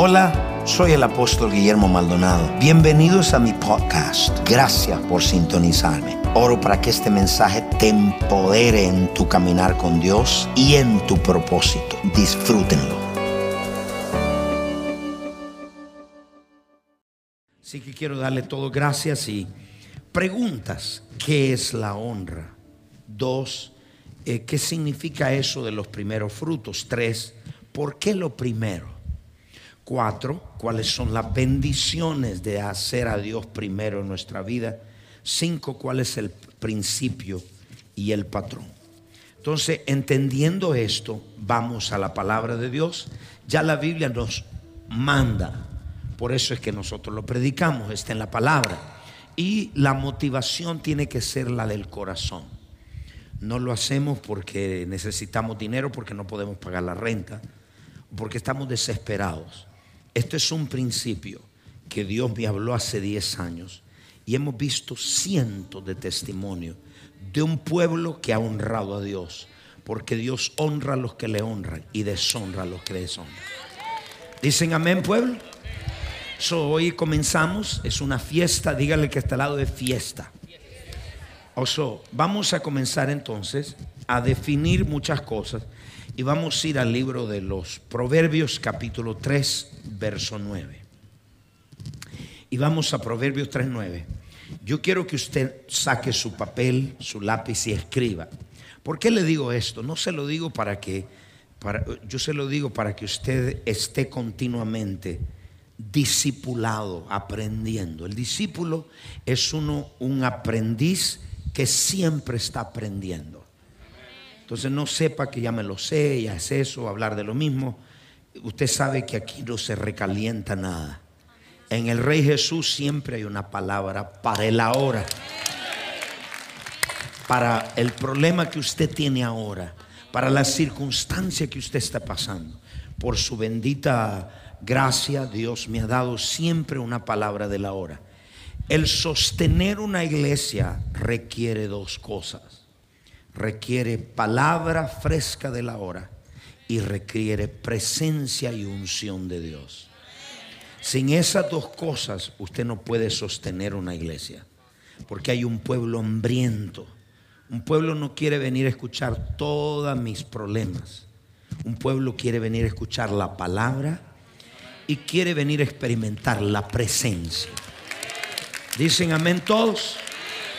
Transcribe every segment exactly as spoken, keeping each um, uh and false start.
Hola, soy el apóstol Guillermo Maldonado. Bienvenidos a mi podcast. Gracias por sintonizarme. Oro para que este mensaje te empodere en tu caminar con Dios y en tu propósito. Disfrútenlo. Así que quiero darle todo gracias y preguntas. ¿Qué es la honra? Dos, eh, ¿qué significa eso de los primeros frutos? Tres, ¿por qué lo primero? Cuatro, ¿cuáles son las bendiciones de hacer a Dios primero en nuestra vida? Cinco, ¿cuál es el principio y el patrón? Entonces, entendiendo esto, vamos a la palabra de Dios. Ya la Biblia nos manda, por eso es que nosotros lo predicamos, está en la palabra. Y la motivación tiene que ser la del corazón. No lo hacemos porque necesitamos dinero, porque no podemos pagar la renta, porque estamos desesperados. Esto es un principio que Dios me habló hace diez años y hemos visto cientos de testimonios de un pueblo que ha honrado a Dios, porque Dios honra a los que le honran y deshonra a los que deshonran. ¿Dicen amén, pueblo? So, hoy comenzamos, es una fiesta, dígale que está al lado de fiesta. So, vamos a comenzar entonces a definir muchas cosas. Y vamos a ir al libro de los Proverbios capítulo tres verso nueve. Y vamos a Proverbios tres nueve. Yo quiero que usted saque su papel, su lápiz y escriba. ¿Por qué le digo esto? No se lo digo para que para, yo se lo digo para que usted esté continuamente discipulado, aprendiendo. El discípulo es uno un aprendiz que siempre está aprendiendo. Entonces no sepa que ya me lo sé, ya es eso, hablar de lo mismo. Usted sabe que aquí no se recalienta nada. En el Rey Jesús siempre hay una palabra para el ahora, para el problema que usted tiene ahora, para la circunstancia que usted está pasando. Por su bendita gracia, Dios me ha dado siempre una palabra del ahora. El sostener una iglesia requiere dos cosas. Requiere palabra fresca de la hora y requiere presencia y unción de Dios. Sin esas dos cosas usted no puede sostener una iglesia, porque hay un pueblo hambriento. Un pueblo no quiere venir a escuchar todos mis problemas. Un pueblo quiere venir a escuchar la palabra y quiere venir a experimentar la presencia. ¿Dicen amén todos?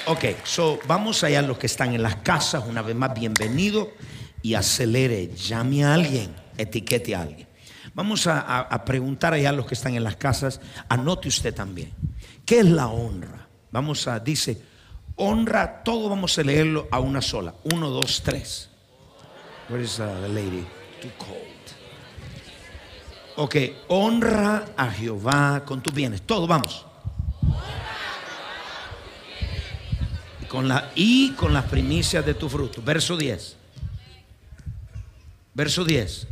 Ok, so vamos allá. Los que están en las casas, una vez más, bienvenido. Y acelere, llame a alguien, etiquete a alguien. Vamos a, a, a preguntar allá a los que están en las casas. Anote usted también. ¿Qué es la honra? Vamos a, dice, honra, todo vamos a leerlo a una sola. Uno, dos, tres. Where is uh, the lady? Too cold. Ok, honra a Jehová con tus bienes. Todo, vamos. Con la, y con las primicias de tu fruto. Verso diez. Verso diez.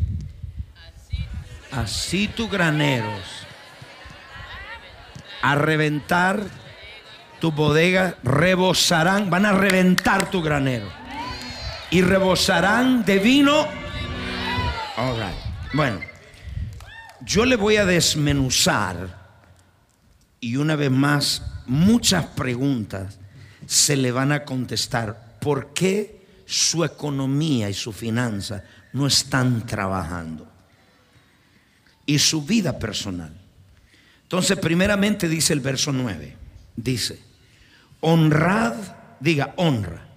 Así tus graneros a reventar, tus bodegas rebosarán. Van a reventar tu granero y rebosarán de vino. All right. Bueno, yo le voy a desmenuzar, y una vez más, muchas preguntas se le van a contestar. ¿Por qué su economía y su finanza no están trabajando? Y su vida personal. Entonces, primeramente dice el verso nueve. Dice, honrad, diga honra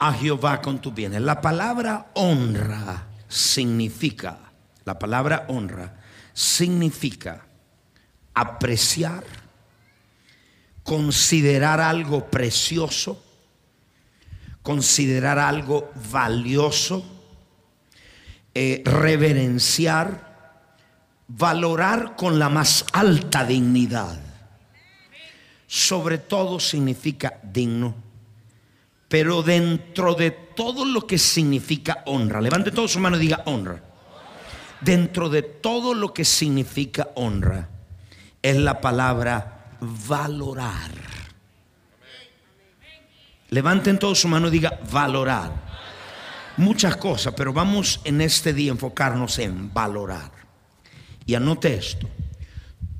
a Jehová con tus bienes. La palabra honra significa, la palabra honra significa apreciar, considerar algo precioso, considerar algo valioso, eh, reverenciar, valorar con la más alta dignidad. Sobre todo significa digno, pero dentro de todo lo que significa honra, levante toda su mano y diga honra. Dentro de todo lo que significa honra es la palabra valorar. Levanten todos su mano y diga valorar. Muchas cosas, pero vamos en este día a enfocarnos en valorar. Y anote esto: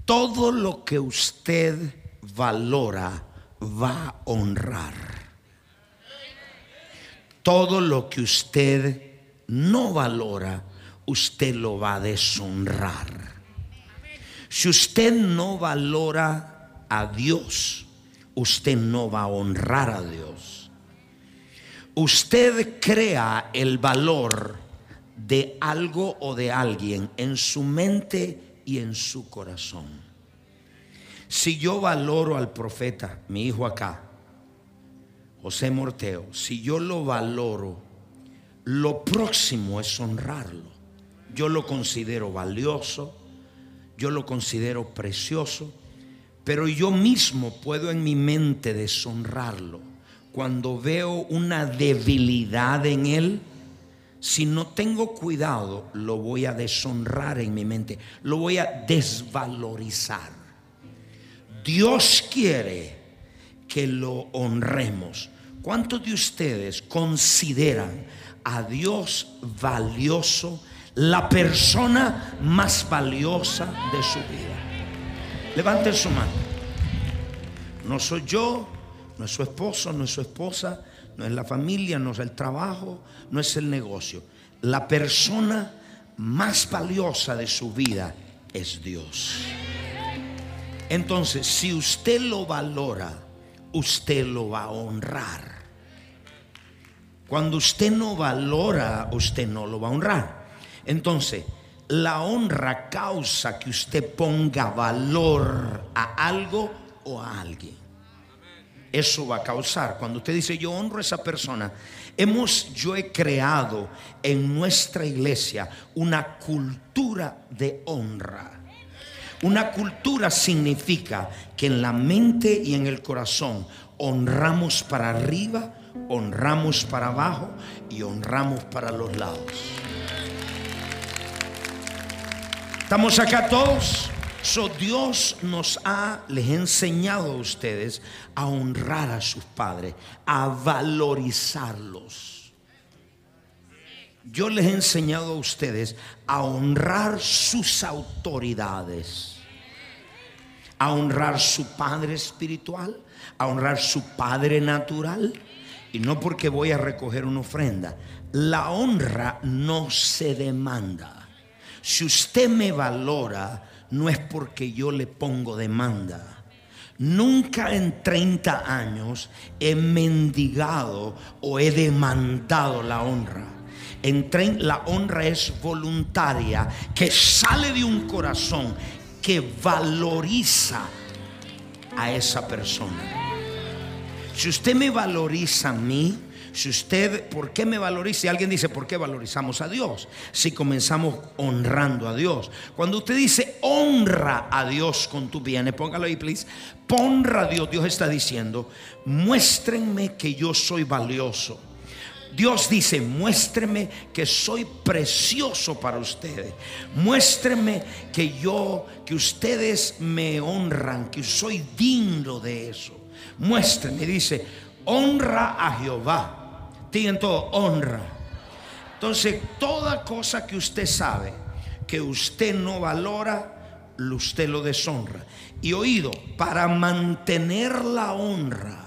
todo lo que usted valora va a honrar. Todo lo que usted no valora, usted lo va a deshonrar. Si usted no valora a Dios, usted no va a honrar a Dios. Usted crea el valor de algo o de alguien en su mente y en su corazón. Si yo valoro al profeta, mi hijo acá, José Morteo, si yo lo valoro, lo próximo es honrarlo. Yo lo considero valioso, yo lo considero precioso, pero yo mismo puedo en mi mente deshonrarlo cuando veo una debilidad en él. Si no tengo cuidado, lo voy a deshonrar en mi mente, lo voy a desvalorizar. Dios quiere que lo honremos. ¿Cuántos de ustedes consideran a Dios valioso, la persona más valiosa de su vida? Levanten su mano. No soy yo, no es su esposo, no es su esposa, no es la familia, no es el trabajo, no es el negocio. La persona más valiosa de su vida es Dios. Entonces, si usted lo valora, usted lo va a honrar. Cuando usted no valora, usted no lo va a honrar. Entonces, la honra causa que usted ponga valor a algo o a alguien. Eso va a causar. Cuando usted dice, yo honro a esa persona. Hemos, yo he creado en nuestra iglesia una cultura de honra. Una cultura significa que en la mente y en el corazón honramos para arriba, honramos para abajo y honramos para los lados. Estamos acá todos. So, Dios nos ha, les ha enseñado a ustedes a honrar a sus padres, a valorizarlos. Yo les he enseñado a ustedes a honrar sus autoridades, a honrar su padre espiritual, a honrar su padre natural. Y no porque voy a recoger una ofrenda. La honra no se demanda. Si usted me valora, no es porque yo le pongo demanda. Nunca en treinta años he mendigado o he demandado la honra. En la honra es voluntaria, que sale de un corazón que valoriza a esa persona. Si usted me valoriza a mí, si usted, ¿por qué me valoriza? Y alguien dice, ¿por qué valorizamos a Dios? Si comenzamos honrando a Dios. Cuando usted dice, honra a Dios con tus bienes, póngalo ahí, please. Honra a Dios. Dios está diciendo, muéstrenme que yo soy valioso. Dios dice, muéstreme que soy precioso para ustedes. Muéstreme que yo, que ustedes me honran, que soy digno de eso. Muéstrame, dice, honra a Jehová. Digan todo, honra. Entonces, toda cosa que usted sabe que usted no valora, usted lo deshonra. Y oído, para mantener la honra,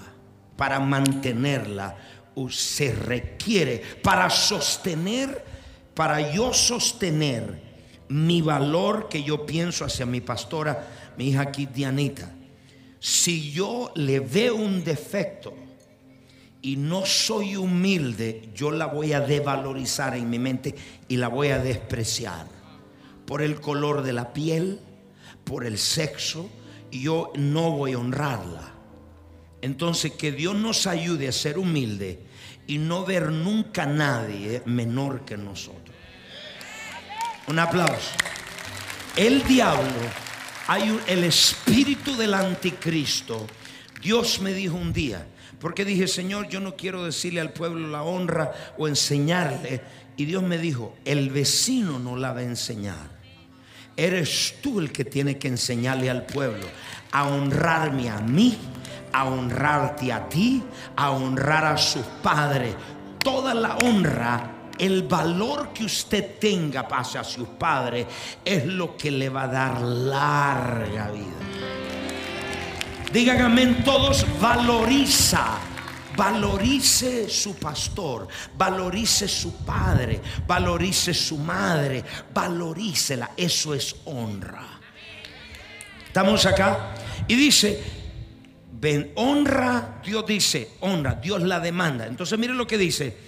para mantenerla, se requiere, para sostener, para yo sostener mi valor que yo pienso hacia mi pastora, mi hija aquí, Dianita. Si yo le veo un defecto y no soy humilde, yo la voy a devalorizar en mi mente y la voy a despreciar por el color de la piel, por el sexo, y yo no voy a honrarla. Entonces, que Dios nos ayude a ser humilde y no ver nunca a nadie menor que nosotros. Un aplauso. El diablo... Hay un, el espíritu del anticristo. Dios me dijo un día, porque dije, Señor, yo no quiero decirle al pueblo la honra o enseñarle. Y Dios me dijo, el vecino no la va a enseñar. Eres tú el que tiene que enseñarle al pueblo a honrarme a mí, a honrarte a ti, a honrar a sus padres. Toda la honra El valor que usted tenga hacia sus padres es lo que le va a dar larga vida. Digan amén todos. Valoriza. Valorice su pastor, valorice su padre, valorice su madre, valorícela. Eso es honra. Estamos acá. Y dice, ven, honra, Dios dice, honra, Dios la demanda. Entonces mire lo que dice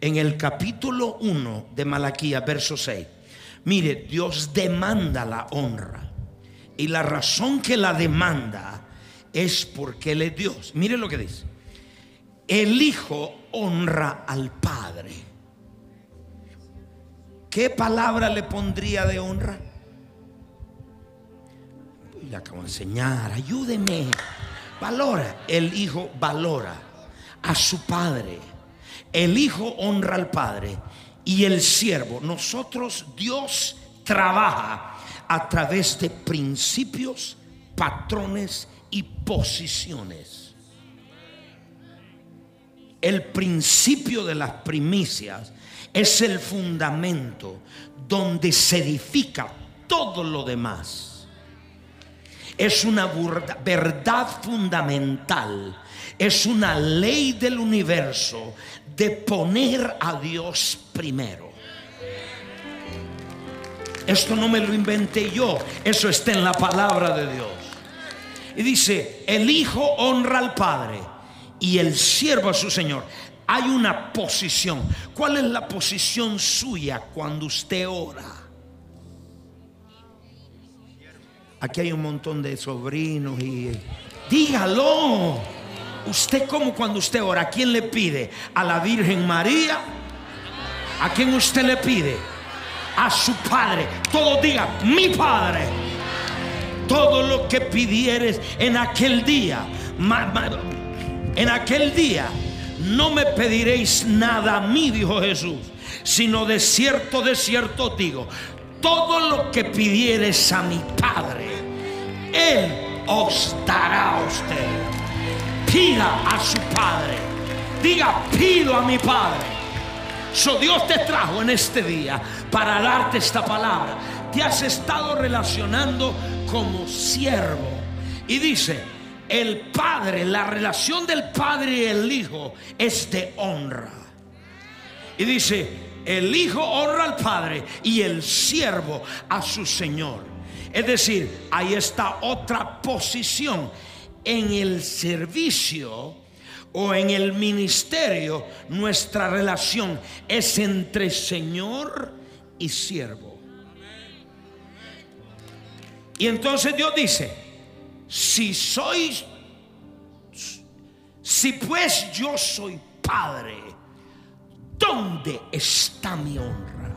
en el capítulo uno de Malaquía, verso seis. Mire, Dios demanda la honra, y la razón que la demanda es porque Él es Dios. Mire lo que dice: el hijo honra al padre. ¿Qué palabra le pondría de honra? Le acabo de enseñar, ayúdeme. Valora. El hijo valora a su padre. El hijo honra al padre. Y el siervo. Nosotros, Dios trabaja a través de principios, patrones y posiciones. El principio de las primicias es el fundamento donde se edifica todo lo demás. Es una verdad fundamental. Es una ley del universo de poner a Dios primero. Esto no me lo inventé yo. Eso está en la palabra de Dios. Y dice, el hijo honra al padre y el siervo a su señor. Hay una posición. ¿Cuál es la posición suya cuando usted ora? Aquí hay un montón de sobrinos y dígalo. Usted, como cuando usted ora, ¿a quién le pide? ¿A la Virgen María? ¿A quién usted le pide? A su padre. Todos digan, mi padre. Todo lo que pidieres en aquel día, ma, ma, en aquel día no me pediréis nada a mí, dijo Jesús, sino de cierto, de cierto digo, todo lo que pidieres a mi Padre, Él os dará a usted. Pida a su Padre. Diga, pido a mi Padre. So, Dios te trajo en este día para darte esta palabra. Te has estado relacionando como siervo. Y dice, el padre, la relación del padre y el hijo es de honra. Y dice, el hijo honra al padre y el siervo a su señor. Es decir, ahí está otra posición. En el servicio o en el ministerio, nuestra relación es entre señor y siervo. Y entonces Dios dice, Si sois, si pues yo soy padre, ¿dónde está mi honra?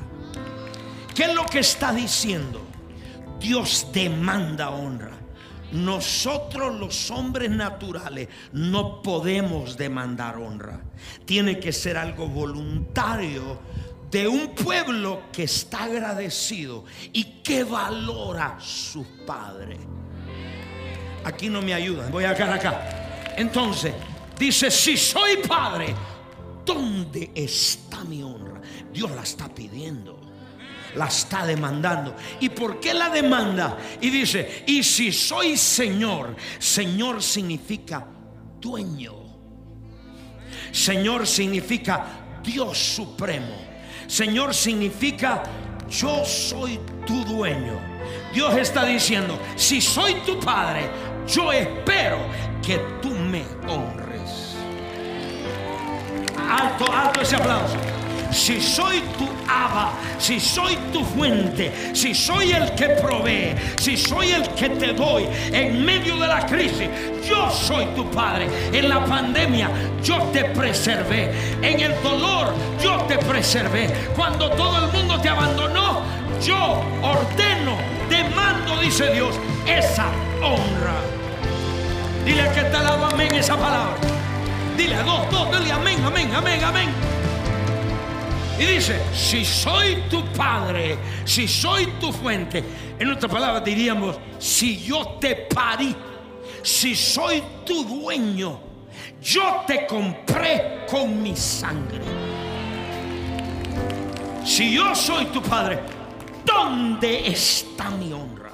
¿Qué es lo que está diciendo? Dios demanda honra. Nosotros los hombres naturales no podemos demandar honra. Tiene que ser algo voluntario de un pueblo que está agradecido y que valora a sus padres. Aquí no me ayudan, voy a acá, acá. Entonces, dice, si soy padre, ¿dónde está mi honra? Dios la está pidiendo, la está demandando. ¿Y por qué la demanda? Y dice, y si soy señor, señor significa dueño. Señor significa Dios supremo. Señor significa yo soy tu dueño. Dios está diciendo, si soy tu padre, yo espero que tú me honres. Alto, alto ese aplauso. Si soy tu Abba, si soy tu fuente, si soy el que provee, si soy el que te doy en medio de la crisis, yo soy tu padre. En la pandemia yo te preservé, en el dolor yo te preservé, cuando todo el mundo te abandonó, yo ordeno, demando, dice Dios, esa honra. Dile al que está al lado, amén, esa palabra. Dile a dos, dos, dile amén, amén, amén, amén. Y dice, si soy tu padre, si soy tu fuente. En otras palabras diríamos, si yo te parí, si soy tu dueño, yo te compré con mi sangre. Si yo soy tu padre, ¿dónde está mi honra?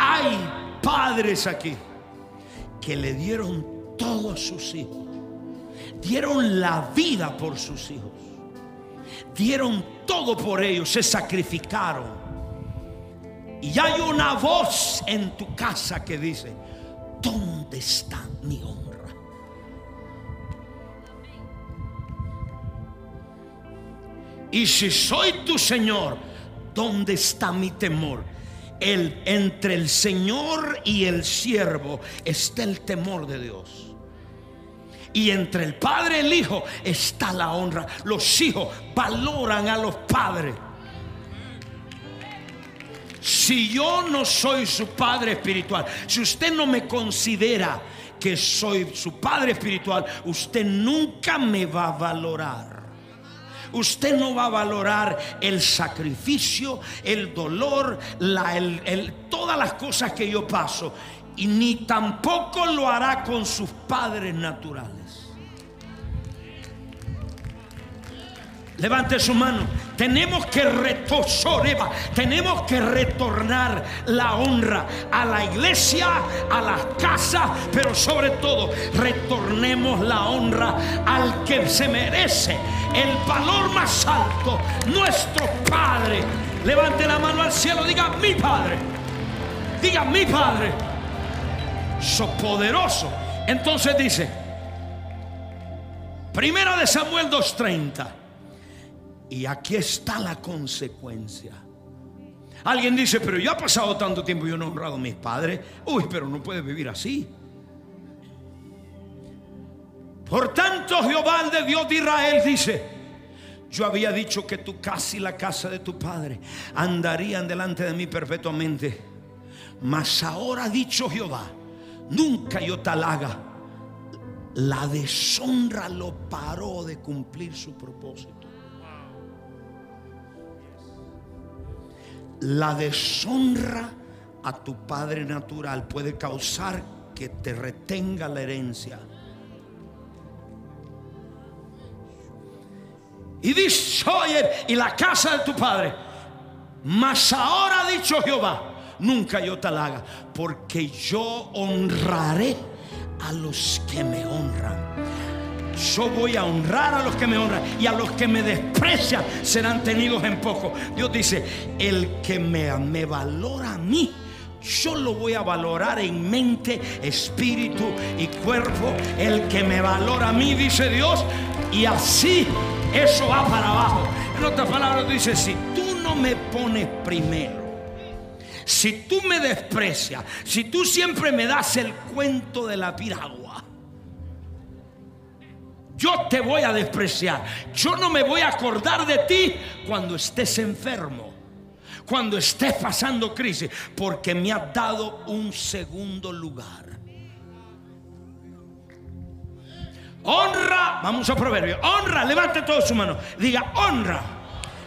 Hay padres aquí que le dieron todo a sus hijos, dieron la vida por sus hijos, dieron todo por ellos, se sacrificaron. Y hay una voz en tu casa que dice: ¿dónde está mi honra? Y si soy tu Señor, ¿dónde está mi temor? El, entre el Señor y el siervo está el temor de Dios. Y entre el padre y el hijo está la honra. Los hijos valoran a los padres. Si yo no soy su padre espiritual, si usted no me considera que soy su padre espiritual, usted nunca me va a valorar. Usted no va a valorar el sacrificio, el dolor, la, el, el, todas las cosas que yo paso. Y ni tampoco lo hará con sus padres naturales. Levante su mano. Tenemos que retornar, tenemos que retornar la honra a la iglesia, a las casas, pero sobre todo retornemos la honra al que se merece el valor más alto, nuestro Padre. Levante la mano al cielo, diga: mi Padre, diga: mi Padre sopoderoso. Entonces dice Primera de Samuel dos treinta, y aquí está la consecuencia. Alguien dice: pero yo ha pasado tanto tiempo y yo no he honrado a mis padres. Uy, pero no puedes vivir así. Por tanto, Jehová, el de Dios de Israel, dice: yo había dicho que tu casa y la casa de tu padre andarían delante de mí perpetuamente, mas ahora ha dicho Jehová: nunca yo tal haga. La deshonra lo paró de cumplir su propósito. La deshonra a tu padre natural puede causar que te retenga la herencia. Y dice: oye, y la casa de tu padre, mas ahora ha dicho Jehová: nunca yo tal haga, porque yo honraré a los que me honran. Yo voy a honrar a los que me honran, y a los que me desprecian serán tenidos en poco. Dios dice: el que me, me valora a mí, yo lo voy a valorar en mente, espíritu y cuerpo. El que me valora a mí, dice Dios, y así eso va para abajo. En otras palabras dice: si tú no me pones primero, si tú me desprecias, si tú siempre me das el cuento de la piragua, yo te voy a despreciar. Yo no me voy a acordar de ti cuando estés enfermo, cuando estés pasando crisis, porque me has dado un segundo lugar. Honra, vamos a Proverbios. Honra, levante todas sus manos, diga: honra.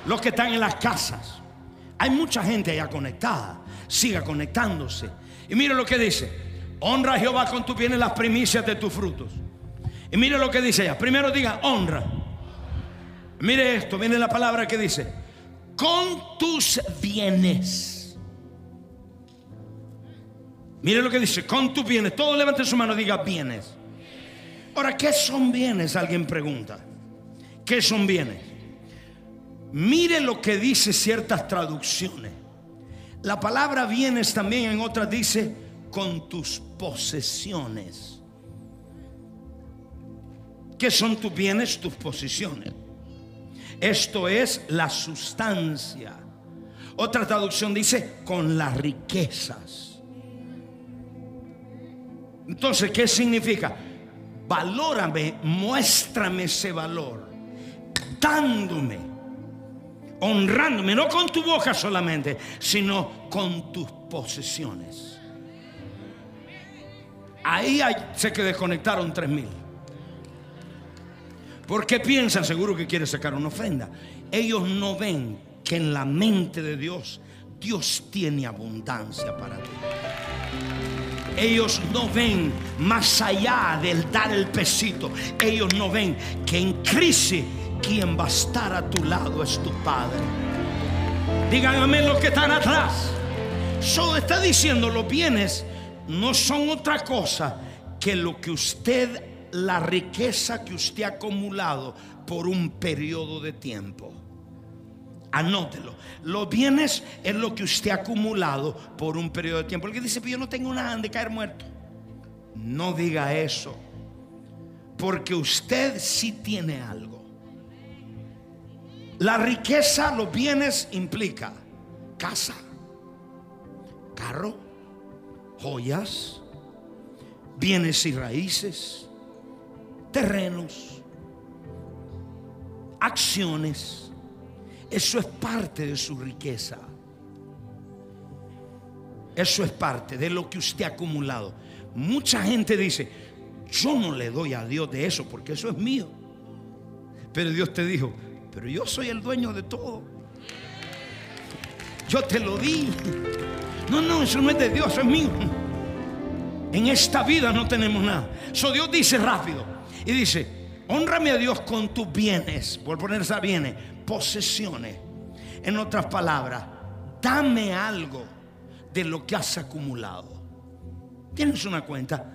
Los que están en las casas, hay mucha gente allá conectada, siga conectándose. Y mire lo que dice: honra a Jehová con tus bienes, las primicias de tus frutos. Y mire lo que dice ella. Primero diga: honra. Mire esto, viene la palabra que dice: con tus bienes. Mire lo que dice: con tus bienes. Todos levanten su mano, diga: bienes. Ahora, ¿qué son bienes? Alguien pregunta: ¿qué son bienes? Mire lo que dice ciertas traducciones. La palabra bienes también en otras dice: con tus posesiones. ¿Qué son tus bienes? Tus posesiones. Esto es la sustancia. Otra traducción dice: con las riquezas. Entonces, ¿qué significa? Valórame, muéstrame ese valor, dándome, honrándome, no con tu boca solamente, sino con tus posesiones. Ahí hay, sé que desconectaron tres mil. Porque piensan, seguro que quiere sacar una ofrenda. Ellos no ven que en la mente de Dios, Dios tiene abundancia para ti. Ellos no ven más allá del dar el pesito. Ellos no ven que en crisis quien va a estar a tu lado es tu Padre. Díganme los que están atrás. Solo está diciendo, los bienes no son otra cosa que lo que usted, la riqueza que usted ha acumulado por un periodo de tiempo. Anótelo. Los bienes es lo que usted ha acumulado por un periodo de tiempo. El que dice, pero yo no tengo nada de caer muerto. No diga eso, porque usted sí tiene algo. La riqueza, los bienes implica casa, carro, joyas, bienes y raíces, terrenos, acciones. Eso es parte de su riqueza. Eso es parte de lo que usted ha acumulado. Mucha gente dice, yo no le doy a Dios de eso porque eso es mío. Pero Dios te dijo, pero yo soy el dueño de todo. Yo te lo di. No, no, eso no es de Dios, eso es mío. En esta vida no tenemos nada. So Dios dice rápido y dice, honrame a Dios con tus bienes. Por ponerse a bienes, posesiones. En otras palabras, dame algo de lo que has acumulado. Tienes una cuenta,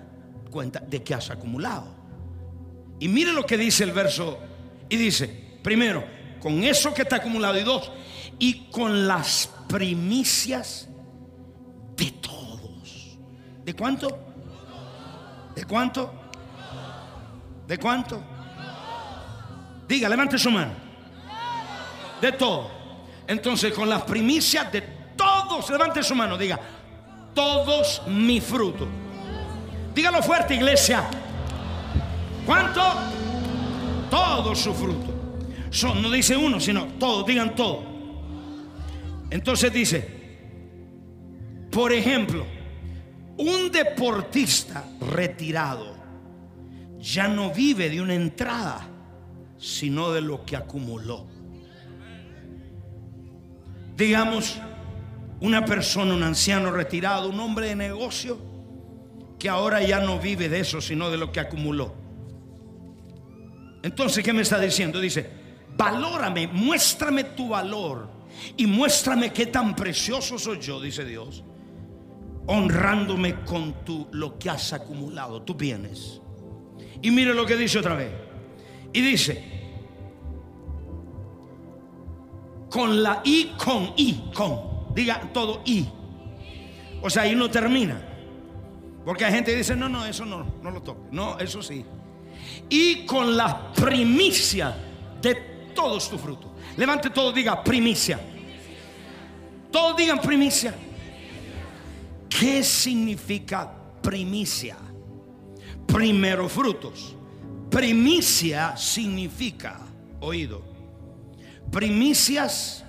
cuenta de que has acumulado. Y mire lo que dice el verso. Y dice, primero, con eso que está acumulado. Y dos, y con las primicias de todos. ¿De cuánto? ¿De cuánto? ¿De cuánto? Diga, levante su mano. De todo. Entonces, con las primicias de todos, levante su mano, diga, todos mis frutos. Dígalo fuerte, iglesia. ¿Cuánto? Todos sus frutos. Son, no dice uno, sino todos. Digan todo. Entonces dice, por ejemplo, un deportista retirado ya no vive de una entrada, sino de lo que acumuló. Digamos, una persona, un anciano retirado, un hombre de negocio, que ahora ya no vive de eso, sino de lo que acumuló. Entonces, ¿qué me está diciendo? Dice, valórame, muéstrame tu valor y muéstrame qué tan precioso soy yo, dice Dios, honrándome con tu, lo que has acumulado, tus bienes. Y mire lo que dice otra vez. Y dice, con la I, con I, con diga todo y. O sea, ahí no termina. Porque hay gente que dice, no, no, eso no, no lo toque. No, eso sí. Y con la primicia de todos tus frutos. Levante todo, diga primicia. Todos digan primicia. ¿Qué significa primicia? Primero frutos. Primicia significa, oído, primicias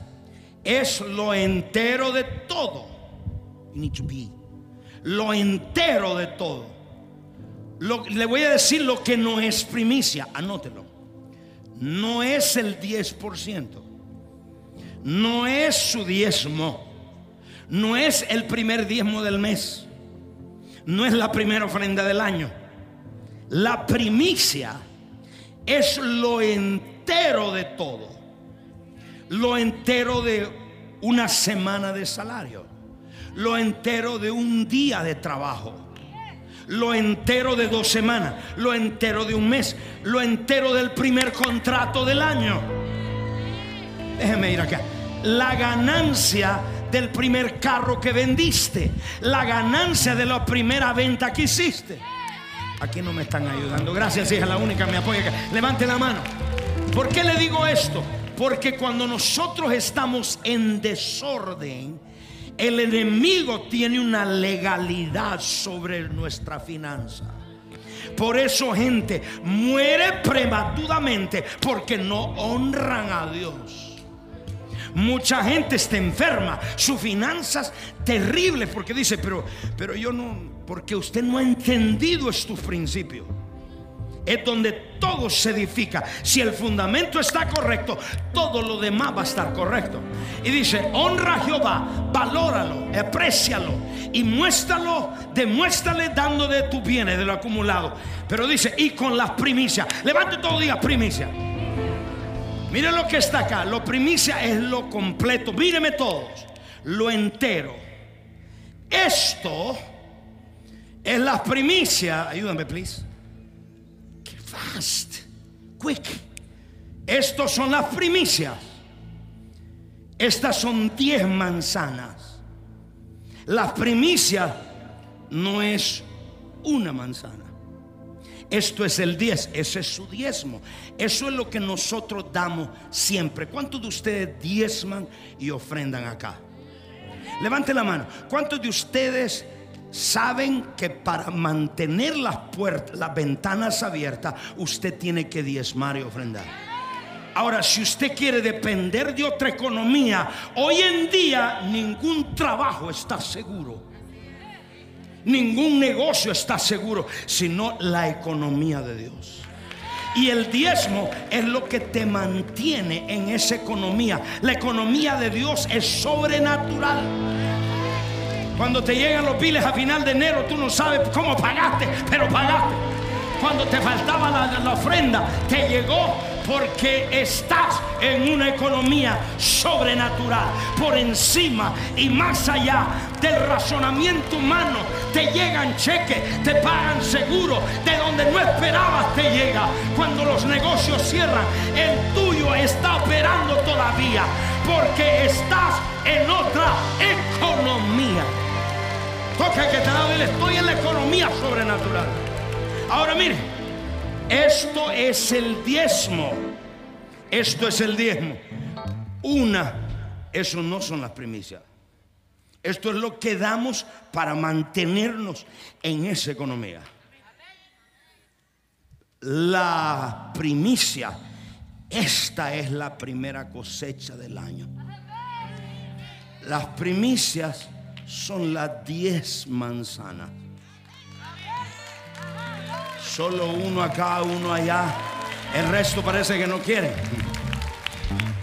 es lo entero de todo. You need to be. Lo entero de todo. Lo, le voy a decir lo que no es primicia. Anótelo. No es el diez por ciento. No es su diezmo. No es el primer diezmo del mes. No es la primera ofrenda del año. La primicia es lo entero de todo. Lo entero de una semana de salario, lo entero de un día de trabajo, lo entero de dos semanas, lo entero de un mes, lo entero del primer contrato del año. Déjeme ir acá. La ganancia del primer carro que vendiste, la ganancia de la primera venta que hiciste. Aquí no me están ayudando. Gracias, hija, la única que me apoya acá. Levante la mano. ¿Por qué le digo esto? Porque cuando nosotros estamos en desorden, el enemigo tiene una legalidad sobre nuestra finanza. Por eso gente muere prematuramente porque no honran a Dios. Mucha gente está enferma, sus finanzas terribles, porque dice, pero, pero yo no, porque usted no ha entendido estos principios. Es donde todo se edifica. Si el fundamento está correcto, todo lo demás va a estar correcto. Y dice, honra a Jehová, valóralo, aprécialo y muéstralo, demuéstrale dando de tus bienes, de lo acumulado. Pero dice, y con las primicias. Levante todo, diga primicia. Miren lo que está acá. Lo primicia es lo completo. Míreme todos. Lo entero. Esto es la primicia. Ayúdame, please. Fast. Quick. Estos son las primicias. Estas son diez manzanas. Las primicias no es una manzana. Esto es el diez. Ese es su diezmo. Eso es lo que nosotros damos siempre. ¿Cuántos de ustedes diezman y ofrendan acá? Levante la mano. ¿Cuántos de ustedes saben que para mantener las puertas, las ventanas abiertas, usted tiene que diezmar y ofrendar? Ahora, si usted quiere depender de otra economía, hoy en día ningún trabajo está seguro, ningún negocio está seguro, sino la economía de Dios. Y el diezmo es lo que te mantiene en esa economía. La economía de Dios es sobrenatural. Cuando te llegan los biles a final de enero, tú no sabes cómo pagaste, pero pagaste. Cuando te faltaba la, la ofrenda, te llegó, porque estás en una economía sobrenatural, por encima y más allá del razonamiento humano. Te llegan cheques, te pagan seguro, de donde no esperabas te llega. Cuando los negocios cierran, el tuyo está operando todavía, porque estás en otra economía. Toca que te da el estoy en la economía sobrenatural. Ahora mire, esto es el diezmo. Esto es el diezmo. Una, eso no son las primicias. Esto es lo que damos para mantenernos en esa economía. La primicia, esta es la primera cosecha del año. Las primicias son las diez manzanas. Solo uno acá, uno allá. El resto parece que no quieren.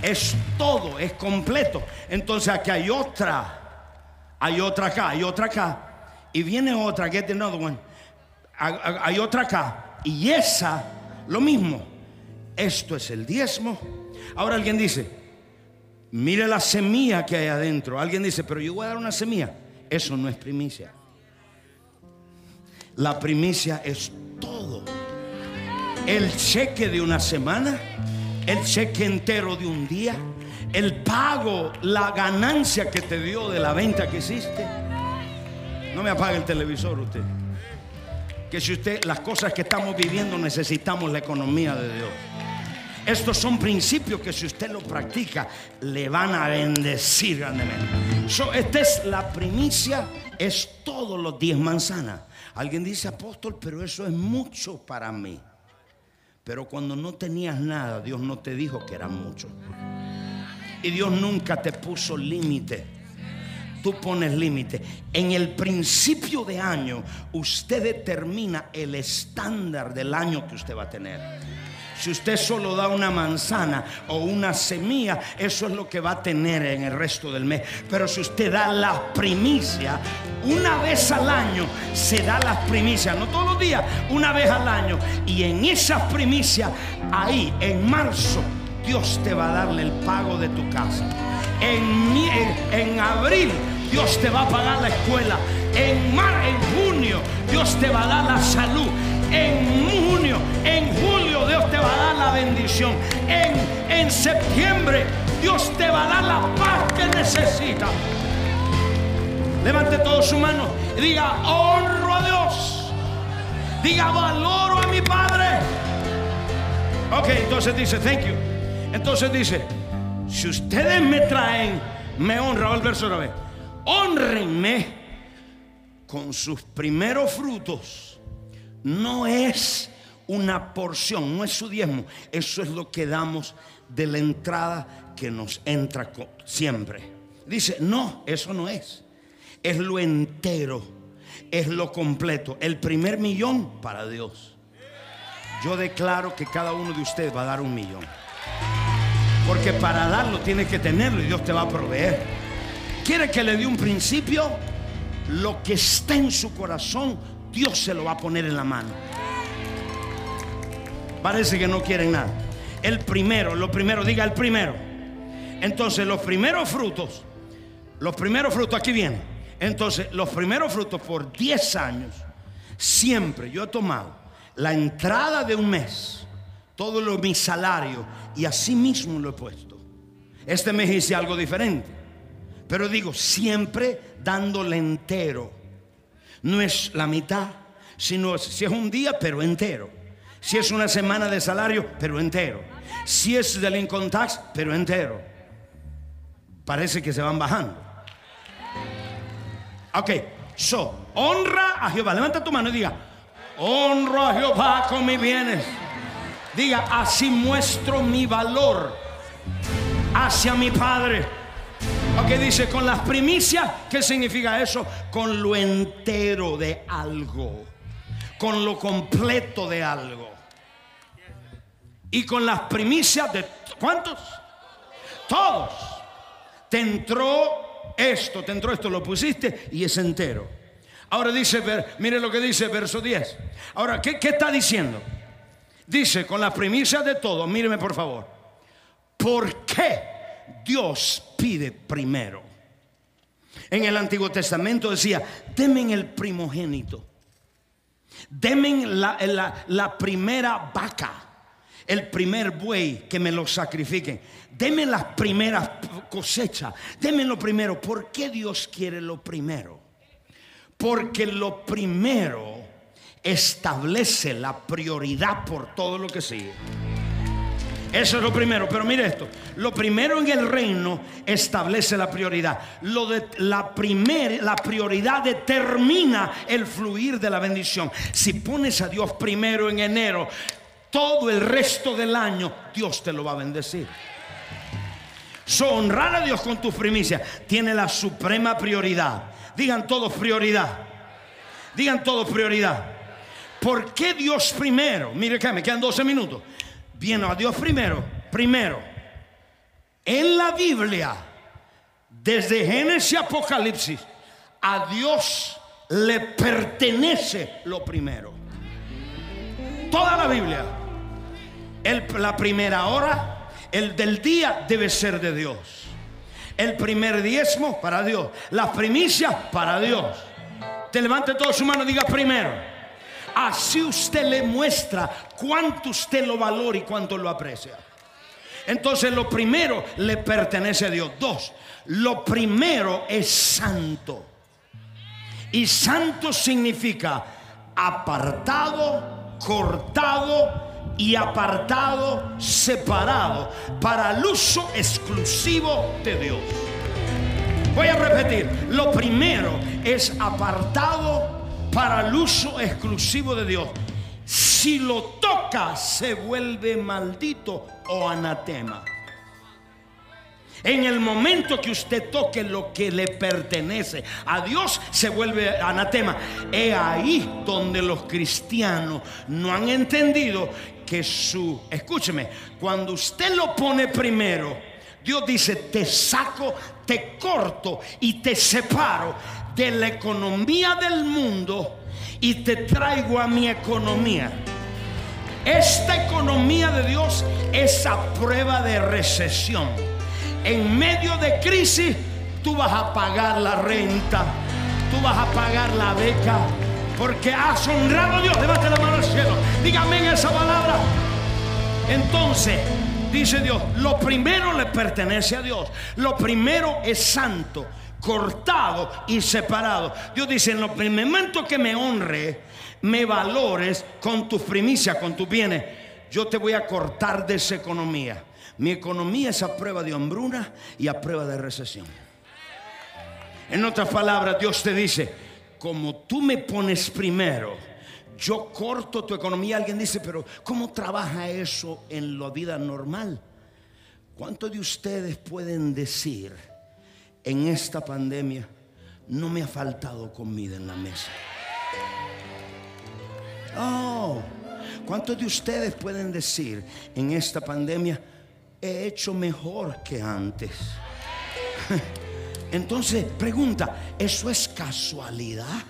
Es todo, es completo. Entonces aquí hay otra. Hay otra acá, hay otra acá. Y viene otra, get another one. Hay otra acá. Y esa, lo mismo. Esto es el diezmo. Ahora alguien dice, mire la semilla que hay adentro. Alguien dice, pero yo voy a dar una semilla. Eso no es primicia. La primicia es todo. El cheque de una semana, el cheque entero de un día, el pago, la ganancia que te dio de la venta que hiciste. No me apague el televisor usted. Que si usted, las cosas que estamos viviendo, necesitamos la economía de Dios. Estos son principios que si usted lo practica, le van a bendecir grandemente. So, esta es la primicia, es todos los diez manzanas. Alguien dice, apóstol, pero eso es mucho para mí. Pero cuando no tenías nada, Dios no te dijo que era mucho. Y Dios nunca te puso límite. Tú pones límite. En el principio de año, usted determina el estándar del año que usted va a tener. Si usted solo da una manzana o una semilla, eso es lo que va a tener en el resto del mes. Pero si usted da las primicias, una vez al año se da las primicias, no todos los días, una vez al año. Y en esas primicias, ahí en marzo, Dios te va a darle el pago de tu casa. En, en, en abril Dios te va a pagar la escuela. En, mar, en junio Dios te va a dar la salud. En junio, en julio Dios te va a dar la bendición. En, en septiembre Dios te va a dar la paz que necesitas. Levante todos sus manos y diga, honro a Dios. Diga, valoro a mi Padre. Ok, entonces dice, thank you. Entonces dice, si ustedes me traen, me honran. El verso otra vez. Honrenme con sus primeros frutos. No es una porción, no es su diezmo. Eso es lo que damos de la entrada que nos entra siempre. Dice, no, eso no es. Es lo entero, es lo completo. El primer millón para Dios. Yo declaro que cada uno de ustedes va a dar un millón. Porque para darlo tienes que tenerlo y Dios te va a proveer. ¿Quiere que le dé un principio? Lo que está en su corazón, Dios se lo va a poner en la mano. Parece que no quieren nada. el primero, lo primero, diga el primero. Entonces los primeros frutos, los primeros frutos, aquí vienen. Entonces los primeros frutos por diez años, siempre yo he tomado la entrada de un mes, todo lo, mi salario, y así mismo lo he puesto. Este mes hice algo diferente, pero digo, siempre dándole entero. No es la mitad, sino si es un día, pero entero. Si es una semana de salario, pero entero. Si es del income tax, pero entero. Parece que se van bajando. Ok, so, honra a Jehová. Levanta tu mano y diga, honro a Jehová con mis bienes. Diga, así muestro mi valor hacia mi Padre. Ok, dice, con las primicias. ¿Qué significa eso? Con lo entero de algo, con lo completo de algo. Y con las primicias de ¿cuántos? Todos. Te entró esto, te entró esto, lo pusiste y es entero. Ahora dice, mire lo que dice verso diez. Ahora, ¿qué, qué está diciendo? Dice, con las primicias de todo. Míreme por favor. ¿Por qué Dios pide primero? En el Antiguo Testamento decía, temen el primogénito. Deme la, la, la primera vaca, el primer buey, que me lo sacrifiquen. Deme las primeras cosechas, deme lo primero. ¿Por qué Dios quiere lo primero? Porque lo primero establece la prioridad por todo lo que sigue. Eso es lo primero. Pero mire esto, lo primero en el reino establece la prioridad. Lo de la, primer, la prioridad determina el fluir de la bendición. Si pones a Dios primero en enero, todo el resto del año Dios te lo va a bendecir. So, honrar a Dios con tus primicias tiene la suprema prioridad. Digan todos prioridad. Digan todos prioridad. ¿Por qué Dios primero? Mire que me quedan doce minutos. Viene a Dios primero, primero. En la Biblia, desde Génesis a Apocalipsis, a Dios le pertenece lo primero. Toda la Biblia, el, la primera hora, el del día debe ser de Dios. El primer diezmo para Dios, las primicias para Dios. Te levante toda su mano y diga primero. Así usted le muestra cuánto usted lo valora y cuánto lo aprecia. Entonces lo primero le pertenece a Dios. Dos, lo primero es santo. Y santo significa apartado, cortado y apartado, separado para el uso exclusivo de Dios. Voy a repetir, lo primero es apartado para el uso exclusivo de Dios. Si lo toca, se vuelve maldito o anatema. En el momento que usted toque lo que le pertenece a Dios, se vuelve anatema. Es ahí donde los cristianos no han entendido que su... Escúcheme, cuando usted lo pone primero, Dios dice, te saco, te corto y te separo de la economía del mundo y te traigo a mi economía. Esta economía de Dios es a prueba de recesión. En medio de crisis, tú vas a pagar la renta, tú vas a pagar la beca, porque has honrado a Dios. Levante la mano al cielo, dígame en esa palabra. Entonces dice Dios, lo primero le pertenece a Dios. Lo primero es santo, cortado y separado. Dios dice, en los primeros momentos que me honres, me valores con tus primicias, con tus bienes, yo te voy a cortar de esa economía. Mi economía es a prueba de hambruna y a prueba de recesión. En otras palabras, Dios te dice, como tú me pones primero, yo corto tu economía. Alguien dice, pero ¿cómo trabaja eso en la vida normal? ¿Cuántos de ustedes pueden decir, en esta pandemia no me ha faltado comida en la mesa? Oh, ¿cuántos de ustedes pueden decir, en esta pandemia he hecho mejor que antes? Entonces, pregunta, ¿eso es casualidad?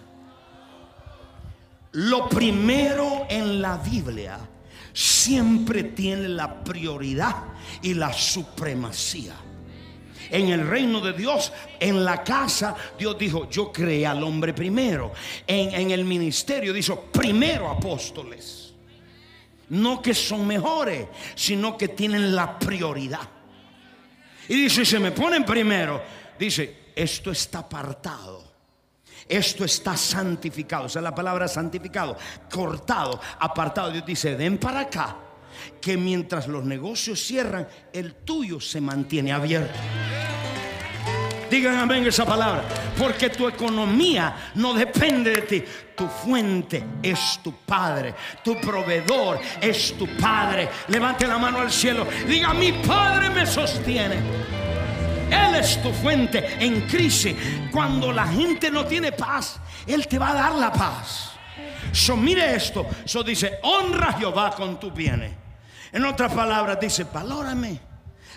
Lo primero en la Biblia siempre tiene la prioridad y la supremacía. En el reino de Dios, en la casa, Dios dijo: yo creé al hombre primero. En, en el ministerio dijo: primero apóstoles. No que son mejores, sino que tienen la prioridad. Y dice: se me ponen primero. Dice: esto está apartado, esto está santificado. O sea, la palabra santificado, cortado, apartado. Dios dice: den para acá, que mientras los negocios cierran, el tuyo se mantiene abierto. Digan amén esa palabra. Porque tu economía no depende de ti. Tu fuente es tu Padre. Tu proveedor es tu Padre. Levante la mano al cielo. Diga: mi Padre me sostiene. Él es tu fuente en crisis. Cuando la gente no tiene paz, Él te va a dar la paz. So, mire esto. So, dice: honra a Jehová con tus bienes. En otras palabras dice: valórame,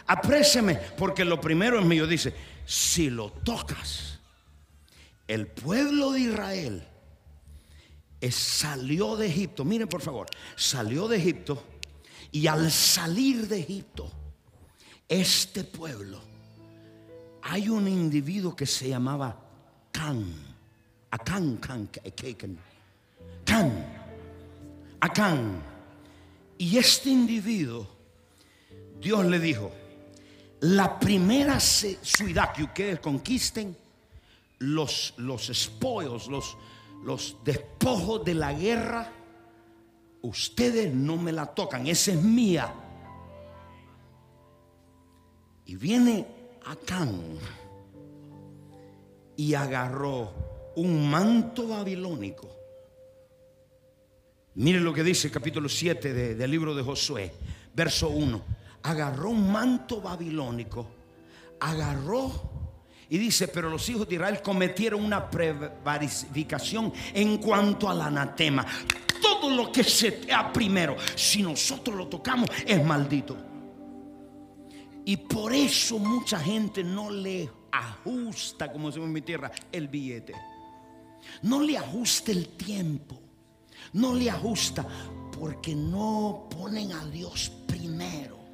apréciame, porque lo primero es mío. Dice: si lo tocas. El pueblo de Israel es, salió de Egipto. Miren por favor, salió de Egipto. Y al salir de Egipto, este pueblo, hay un individuo que se llamaba Can, Acán, Can, Can, Can, Acán. Y este individuo, Dios le dijo: la primera ciudad que ustedes conquisten, los, los espojos, los, los despojos de la guerra, ustedes no me la tocan, esa es mía. Y viene Acán y agarró un manto babilónico. Mire lo que dice el capítulo siete de, del libro de Josué, verso uno. Agarró un manto babilónico, agarró, y dice: pero los hijos de Israel cometieron una prevaricación en cuanto al anatema. Todo lo que sea primero, si nosotros lo tocamos, es maldito. Y por eso mucha gente no le ajusta, como decimos en mi tierra, el billete. No le ajusta el tiempo. No le ajusta porque no ponen a Dios primero.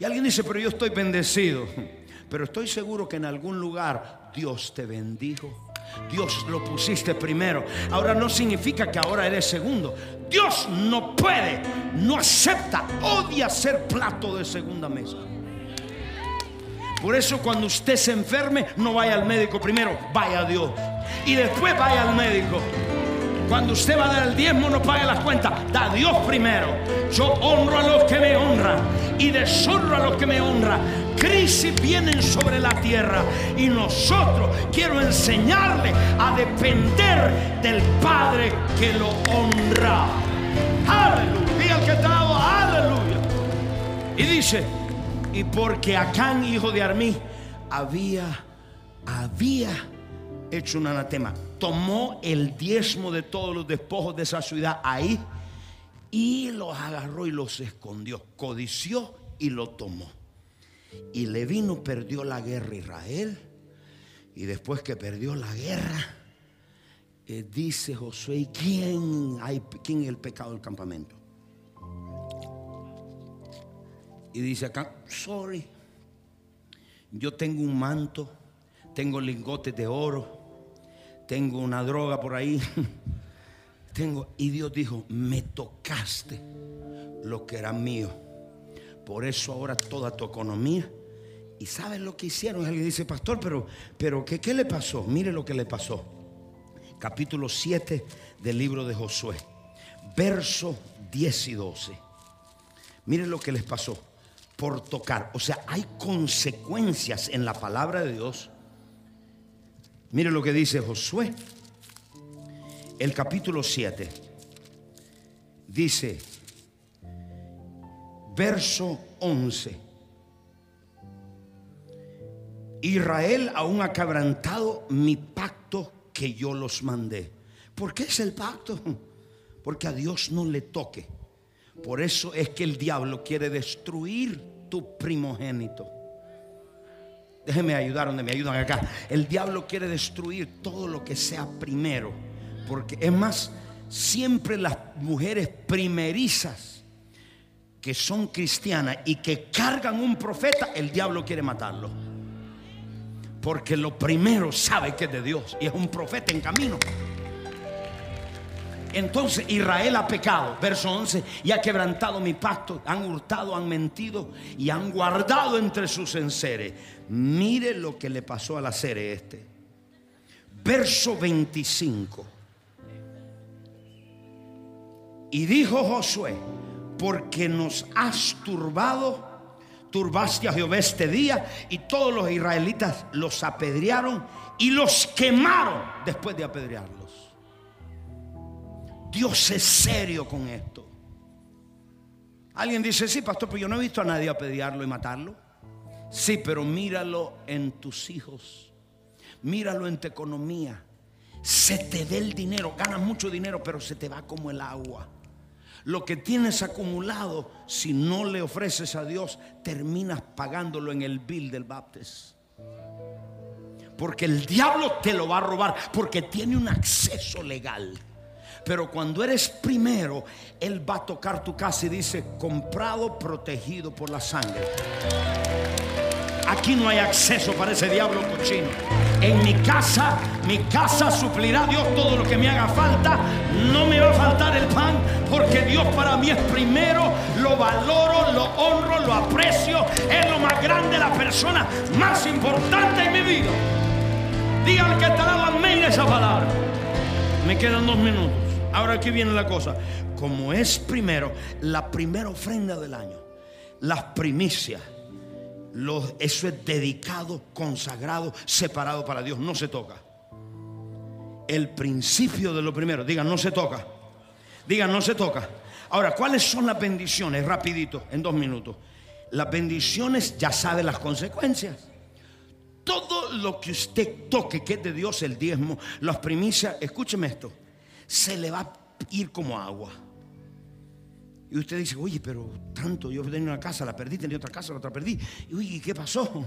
Y alguien dice: pero yo estoy bendecido. Pero estoy seguro que en algún lugar Dios te bendijo. Dios lo pusiste primero. Ahora no significa que ahora eres segundo. Dios no puede, no acepta, odia ser plato de segunda mesa. Por eso cuando usted se enferme, no vaya al médico primero, vaya a Dios. Y después vaya al médico. Cuando usted va a dar el diezmo, no pague las cuentas, da a Dios primero. Yo honro a los que me honran y deshonro a los que me honran. Crisis vienen sobre la tierra y nosotros quiero enseñarle a depender del Padre que lo honra. Aleluya, el que te dado, aleluya. Y dice: y porque Acán, hijo de Armí, había, había hecho un anatema, tomó el diezmo de todos los despojos de esa ciudad ahí, y los agarró y los escondió, codició y lo tomó. Y le vino, perdió la guerra Israel. Y después que perdió la guerra, eh, dice Josué: ¿y quién, hay, quién es el pecado del campamento? Y dice acá: sorry, yo tengo un manto, tengo lingotes de oro, tengo una droga por ahí, tengo. Y Dios dijo: me tocaste lo que era mío. Por eso ahora toda tu economía. Y sabes lo que hicieron. Alguien dice: pastor, pero, pero ¿qué, qué le pasó? Mire lo que le pasó. Capítulo siete del libro de Josué, versos diez y doce. Mire lo que les pasó por tocar. O sea, hay consecuencias en la palabra de Dios. Mire lo que dice Josué, el capítulo siete. Dice, verso once: Israel aún ha quebrantado mi pacto que yo los mandé. ¿Por qué es el pacto? Porque a Dios no le toque. Por eso es que el diablo quiere destruir tu primogénito. Déjenme ayudar donde me ayudan acá. El diablo quiere destruir todo lo que sea primero. Porque es más, siempre las mujeres primerizas que son cristianas y que cargan un profeta, el diablo quiere matarlo, porque lo primero sabe que es de Dios y es un profeta en camino. Entonces Israel ha pecado, verso once, y ha quebrantado mi pacto, han hurtado, han mentido y han guardado entre sus enseres. Mire lo que le pasó al hacer este. Verso veinticinco. Y dijo Josué: porque nos has turbado, turbaste a Jehová este día. Y todos los israelitas los apedrearon y los quemaron después de apedrearlos. Dios es serio con esto. Alguien dice: sí, pastor, pero yo no he visto a nadie apedrearlo y matarlo. Sí, pero míralo en tus hijos, míralo en tu economía. Se te ve el dinero, ganas mucho dinero, pero se te va como el agua. Lo que tienes acumulado, si no le ofreces a Dios, terminas pagándolo en el bill del baptiz, porque el diablo te lo va a robar, porque tiene un acceso legal. Pero cuando eres primero, él va a tocar tu casa y dice: comprado, protegido por la sangre. Aquí no hay acceso para ese diablo cochino. En mi casa, mi casa suplirá a Dios todo lo que me haga falta. No me va a faltar el pan, porque Dios para mí es primero. Lo valoro, lo honro, lo aprecio. Es lo más grande, la persona más importante en mi vida. Diga al que está dando amén esa palabra. Me quedan dos minutos. Ahora aquí viene la cosa. Como es primero, la primera ofrenda del año, las primicias, Los, eso es dedicado, consagrado, separado para Dios. No se toca. El principio de lo primero. Digan: no se toca. Digan: no se toca. Ahora, ¿cuáles son las bendiciones? Rapidito, en dos minutos. Las bendiciones, ya sabe las consecuencias. Todo lo que usted toque que es de Dios, el diezmo, las primicias, escúcheme esto, se le va a ir como agua. Y usted dice: oye, pero tanto, yo tenía una casa, la perdí, tenía otra casa, la otra perdí. Y oye, ¿qué pasó?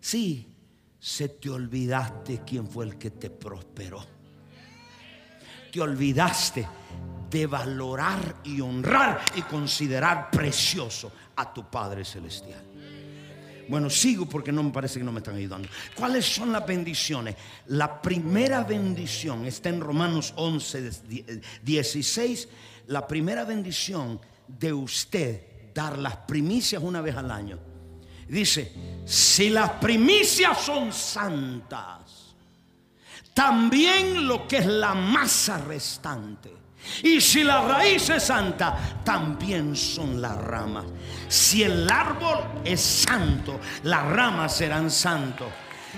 Sí, se te olvidaste quién fue el que te prosperó. Te olvidaste de valorar y honrar y considerar precioso a tu Padre Celestial. Bueno, sigo porque no me parece que no me están ayudando. ¿Cuáles son las bendiciones? La primera bendición está en Romanos once, dieciséis. La primera bendición de usted dar las primicias una vez al año. Dice: si las primicias son santas, también lo que es la masa restante. Y si la raíz es santa, también son las ramas. Si el árbol es santo, las ramas serán santos.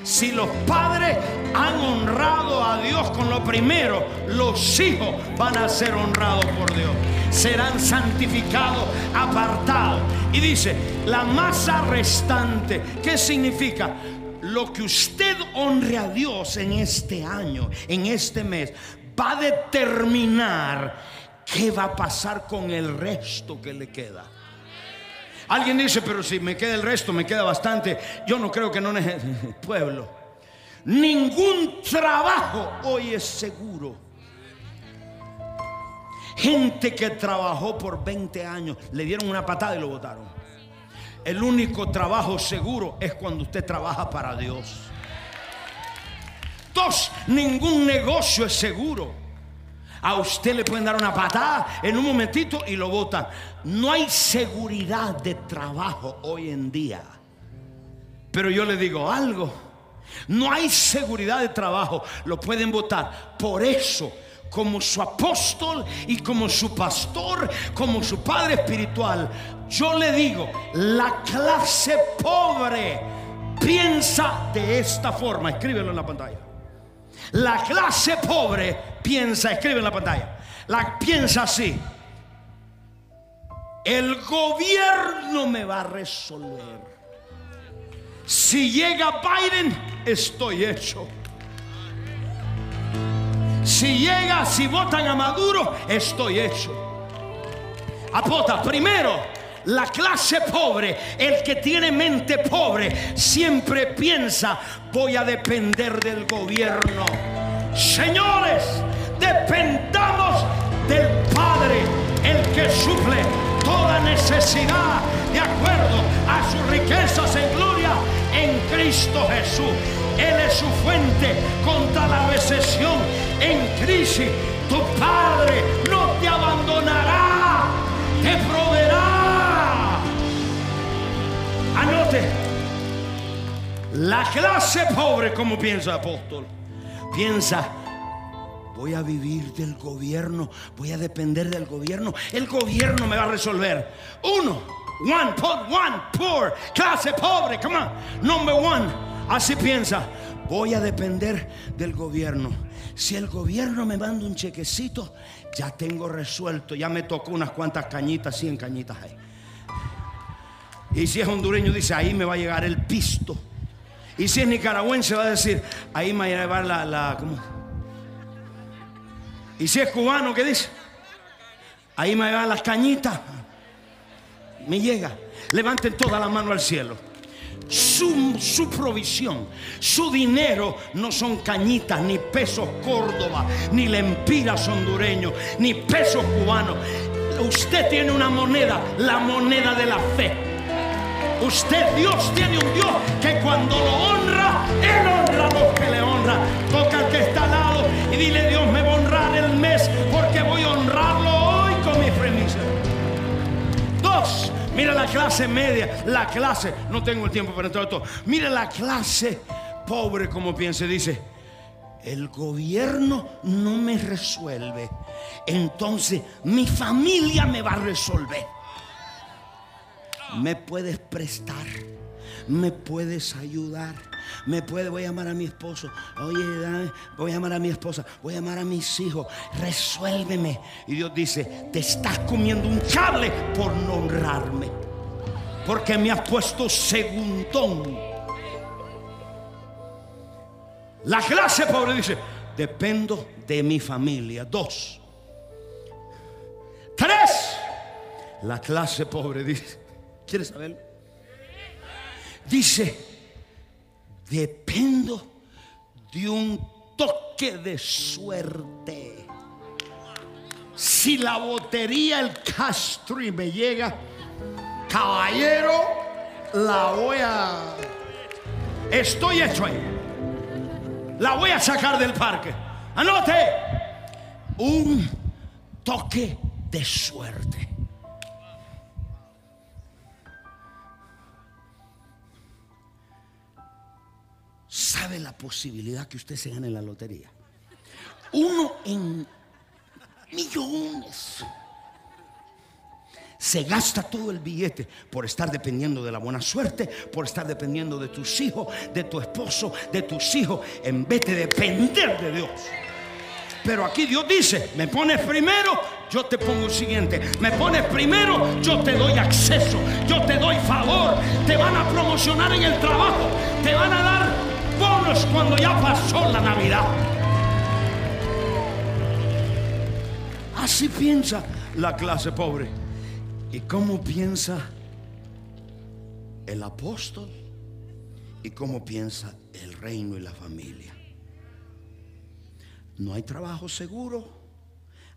Si los padres han honrado a Dios con lo primero, los hijos van a ser honrados por Dios. Serán santificados, apartados. Y dice: la masa restante. ¿Qué significa? Lo que usted honre a Dios en este año, en este mes, va a determinar qué va a pasar con el resto que le queda. Alguien dice: pero si me queda el resto, me queda bastante. Yo no creo que no necesite. Pueblo, ningún trabajo hoy es seguro. Gente que trabajó por veinte años, le dieron una patada y lo botaron. El único trabajo seguro es cuando usted trabaja para Dios. Dos, ningún negocio es seguro. A usted le pueden dar una patada en un momentito y lo botan. No hay seguridad de trabajo hoy en día. Pero yo le digo algo: no hay seguridad de trabajo, lo pueden botar. Por eso, como su apóstol y como su pastor, como su padre espiritual, yo le digo: la clase pobre piensa de esta forma. Escríbelo en la pantalla. La clase pobre piensa, escribe en la pantalla, la piensa así: el gobierno me va a resolver. Si llega Biden, estoy hecho. Si llega, si votan a Maduro, estoy hecho. Apota, primero. La clase pobre, el que tiene mente pobre, siempre piensa: voy a depender del gobierno. Señores, dependamos del Padre, el que suple toda toda necesidad de acuerdo a sus riquezas en gloria en Cristo Jesús. Él es su fuente contra la recesión en crisis. Tu Padre no te abandonará, te proveerá. Anote, la clase pobre, como piensa el apóstol, piensa: voy a vivir del gobierno, voy a depender del gobierno, el gobierno me va a resolver. Uno, one, poor, one, poor, clase pobre, come on, number one. Así piensa: voy a depender del gobierno. Si el gobierno me manda un chequecito, ya tengo resuelto, ya me tocó unas cuantas cañitas, cien cañitas ahí. Y si es hondureño, dice: ahí me va a llegar el pisto. Y si es nicaragüense, va a decir: ahí me va a llevar la... la ¿cómo? Y si es cubano, ¿qué dice? Ahí me van las cañitas. Me llega. Levanten toda la mano al cielo. Su, su provisión, su dinero no son cañitas, ni pesos Córdoba, ni lempiras hondureños, ni pesos cubanos. Usted tiene una moneda, la moneda de la fe. Usted, Dios, tiene un Dios que cuando lo honra, Él honra a los que le honran. Toca al que está al lado y dile: Dios, me va a honrar el mes porque voy a honrarlo hoy con mis premisas. Dos, mira la clase media, la clase, no tengo el tiempo para entrar a todo. Mira la clase pobre como piensa, dice: el gobierno no me resuelve, entonces mi familia me va a resolver. Me puedes prestar, me puedes ayudar, me puede, voy a llamar a mi esposo, oye, dame, voy a llamar a mi esposa, voy a llamar a mis hijos, resuélveme. Y Dios dice: te estás comiendo un cable por no honrarme, porque me has puesto segundón. La clase pobre dice: dependo de mi familia. Dos. Tres. La clase pobre dice... ¿Quieres saberlo? Dice: dependo de un toque de suerte. Si la botería, el cash three me llega, caballero, la voy a... Estoy hecho ahí. La voy a sacar del parque. Anote: un toque de suerte. ¿Sabe la posibilidad que usted se gane en la lotería? Uno en millones. Se gasta todo el billete por estar dependiendo de la buena suerte, por estar dependiendo de tus hijos, de tu esposo, de tus hijos, en vez de depender de Dios. Pero aquí Dios dice: me pones primero, yo te pongo el siguiente. Me pones primero, yo te doy acceso, yo te doy favor. Te van a promocionar en el trabajo, te van a dar bonos cuando ya pasó la Navidad. Así piensa la clase pobre. ¿Y cómo piensa el apóstol? ¿Y cómo piensa el reino y la familia? No hay trabajo seguro.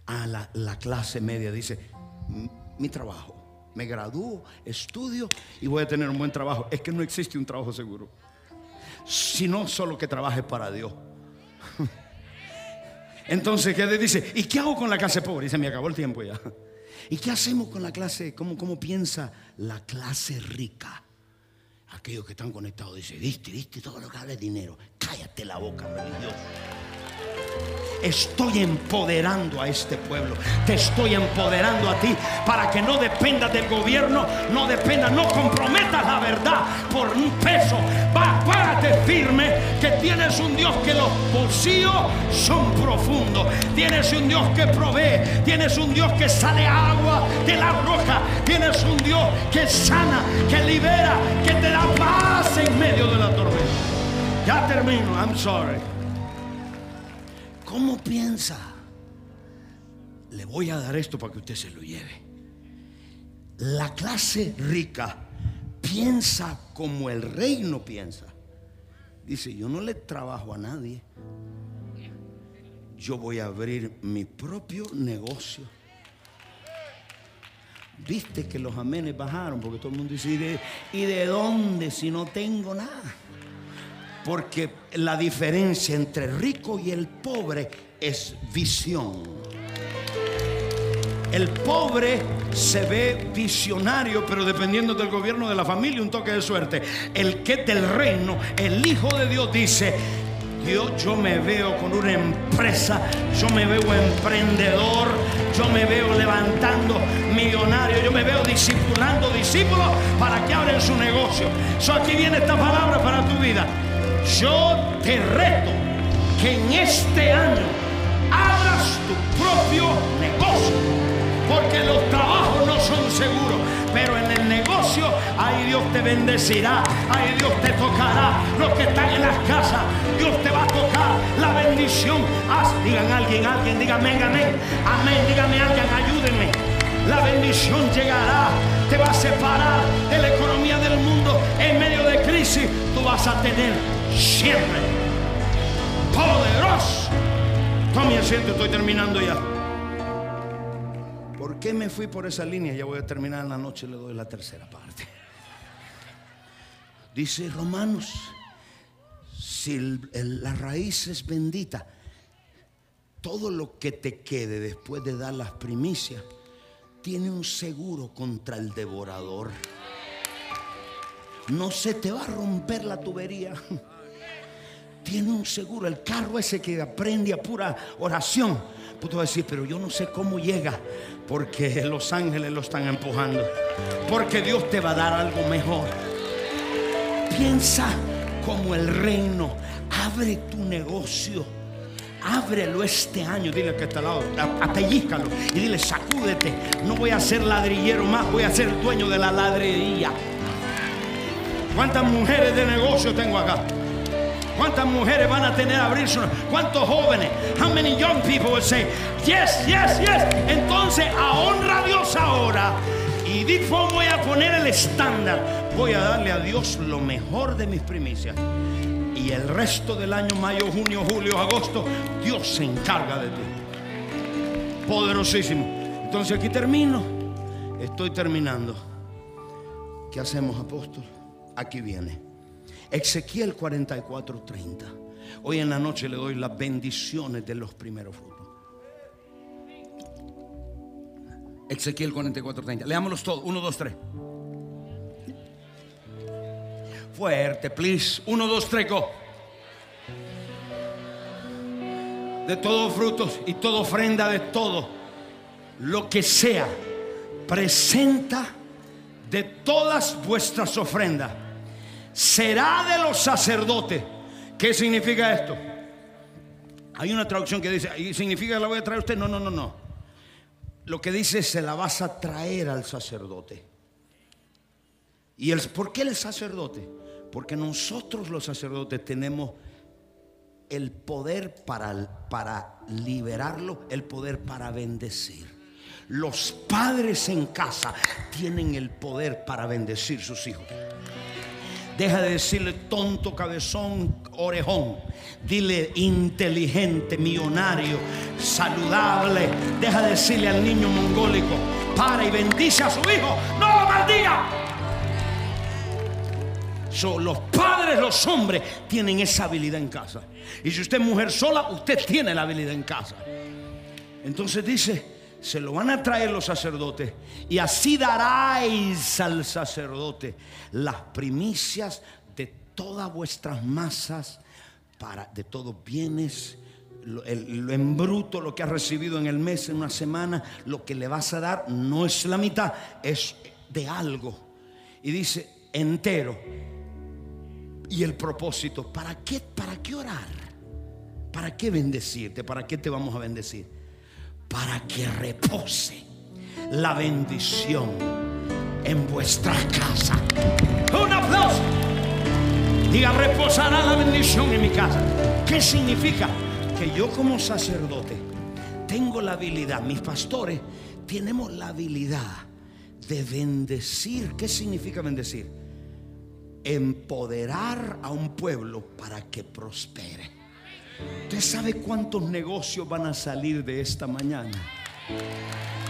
A la, la clase media dice: mi trabajo, me gradúo, estudio y voy a tener un buen trabajo. Es que no existe un trabajo seguro, sino solo que trabaje para Dios. Entonces, ¿qué dice? ¿Y qué hago con la clase pobre? Y se me acabó el tiempo ya. ¿Y qué hacemos con la clase? ¿Cómo, cómo piensa la clase rica? Aquellos que están conectados dicen: viste, viste todo lo que habla de dinero. Cállate la boca, religioso. Estoy empoderando a este pueblo. Te estoy empoderando a ti para que no dependas del gobierno, no dependas, no comprometas la verdad por un peso. Va, párate firme, que tienes un Dios que los bolsillos son profundos. Tienes un Dios que provee, tienes un Dios que sale agua de la roca, tienes un Dios que sana, que libera, que te da paz en medio de la tormenta. Ya termino, I'm sorry. ¿Cómo piensa? Le voy a dar esto para que usted se lo lleve. La clase rica piensa como el reino piensa. Dice: yo no le trabajo a nadie, yo voy a abrir mi propio negocio, Viste que los amenes bajaron, porque todo el mundo dice, ¿y de, ¿y de dónde si no tengo nada? Porque la diferencia entre el rico y el pobre es visión. El pobre se ve visionario, pero dependiendo del gobierno de la familia, un toque de suerte. El que es del reino, el Hijo de Dios dice, Dios, yo me veo con una empresa, yo me veo emprendedor, yo me veo levantando millonarios, yo me veo discipulando discípulos para que abren su negocio. So, aquí viene esta palabra para tu vida. Yo te reto que en este año abras tu propio negocio, porque los trabajos no son seguros, pero en el negocio, ahí Dios te bendecirá, ahí Dios te tocará. Los que están en las casas, Dios te va a tocar la bendición. Haz, digan alguien, alguien, dígame, amén, amén, dígame alguien, ayúdenme. La bendición llegará, te va a separar de la economía del mundo. En medio de crisis, tú vas a tener siempre poderoso. Tome asiento, estoy terminando ya. ¿Por qué me fui por esa línea? Ya voy a terminar en la noche y le doy la tercera parte. Dice Romanos, si el, el, la raíz es bendita, todo lo que te quede después de dar las primicias tiene un seguro contra el devorador. No se te va a romper la tubería. Tiene un seguro. El carro ese que aprende a pura oración, tú vas a decir, pero yo no sé cómo llega, porque los ángeles lo están empujando, porque Dios te va a dar algo mejor. Piensa como el reino. Abre tu negocio, ábrelo este año. Dile que está al lado, apellízcalo y dile, sacúdete, no voy a ser ladrillero más, voy a ser dueño de la ladrería. ¿Cuántas mujeres de negocio tengo acá? ¿Cuántas mujeres van a tener a abrirse? ¿Cuántos jóvenes? How many young people will say, yes, yes, yes? Entonces, a honra a Dios ahora. Y dijo, voy a poner el estándar. Voy a darle a Dios lo mejor de mis primicias. Y el resto del año, mayo, junio, julio, agosto, Dios se encarga de ti. Poderosísimo. Entonces aquí termino. Estoy terminando. ¿Qué hacemos, apóstol? Aquí viene Ezequiel cuarenta y cuatro, treinta. Hoy en la noche le doy las bendiciones de los primeros frutos. Ezequiel cuarenta y cuatro, treinta. Leámoslos todos. uno, dos, tres. Fuerte, please. uno, dos, tres, go. De todos frutos y toda ofrenda, de todo lo que sea, presenta de todas vuestras ofrendas, será de los sacerdotes. ¿Qué significa esto? Hay una traducción que dice, ¿y significa que la voy a traer a usted? No, no, no, no. Lo que dice es, se la vas a traer al sacerdote. ¿Y el, por qué el sacerdote? Porque nosotros los sacerdotes tenemos el poder para, para liberarlo, el poder para bendecir. Los padres en casa tienen el poder para bendecir sus hijos. Deja de decirle tonto, cabezón, orejón. Dile inteligente, millonario, saludable. Deja de decirle al niño mongólico, para y bendice a su hijo, no lo maldiga. So, los padres, los hombres tienen esa habilidad en casa. Y si usted es mujer sola, usted tiene la habilidad en casa. Entonces dice, se lo van a traer los sacerdotes, y así daráis al sacerdote las primicias de todas vuestras masas, para, de todos bienes, lo, el, lo en bruto, lo que has recibido en el mes, en una semana. Lo que le vas a dar no es la mitad, es de algo. Y dice entero. Y el propósito, ¿para qué, para qué orar? ¿Para qué bendecirte? ¿Para qué te vamos a bendecir? Para que repose la bendición en vuestra casa. Un aplauso. Diga, reposará la bendición en mi casa. ¿Qué significa? Que yo como sacerdote tengo la habilidad, mis pastores tenemos la habilidad de bendecir. ¿Qué significa bendecir? Empoderar a un pueblo para que prospere. ¿Usted sabe cuántos negocios van a salir de esta mañana?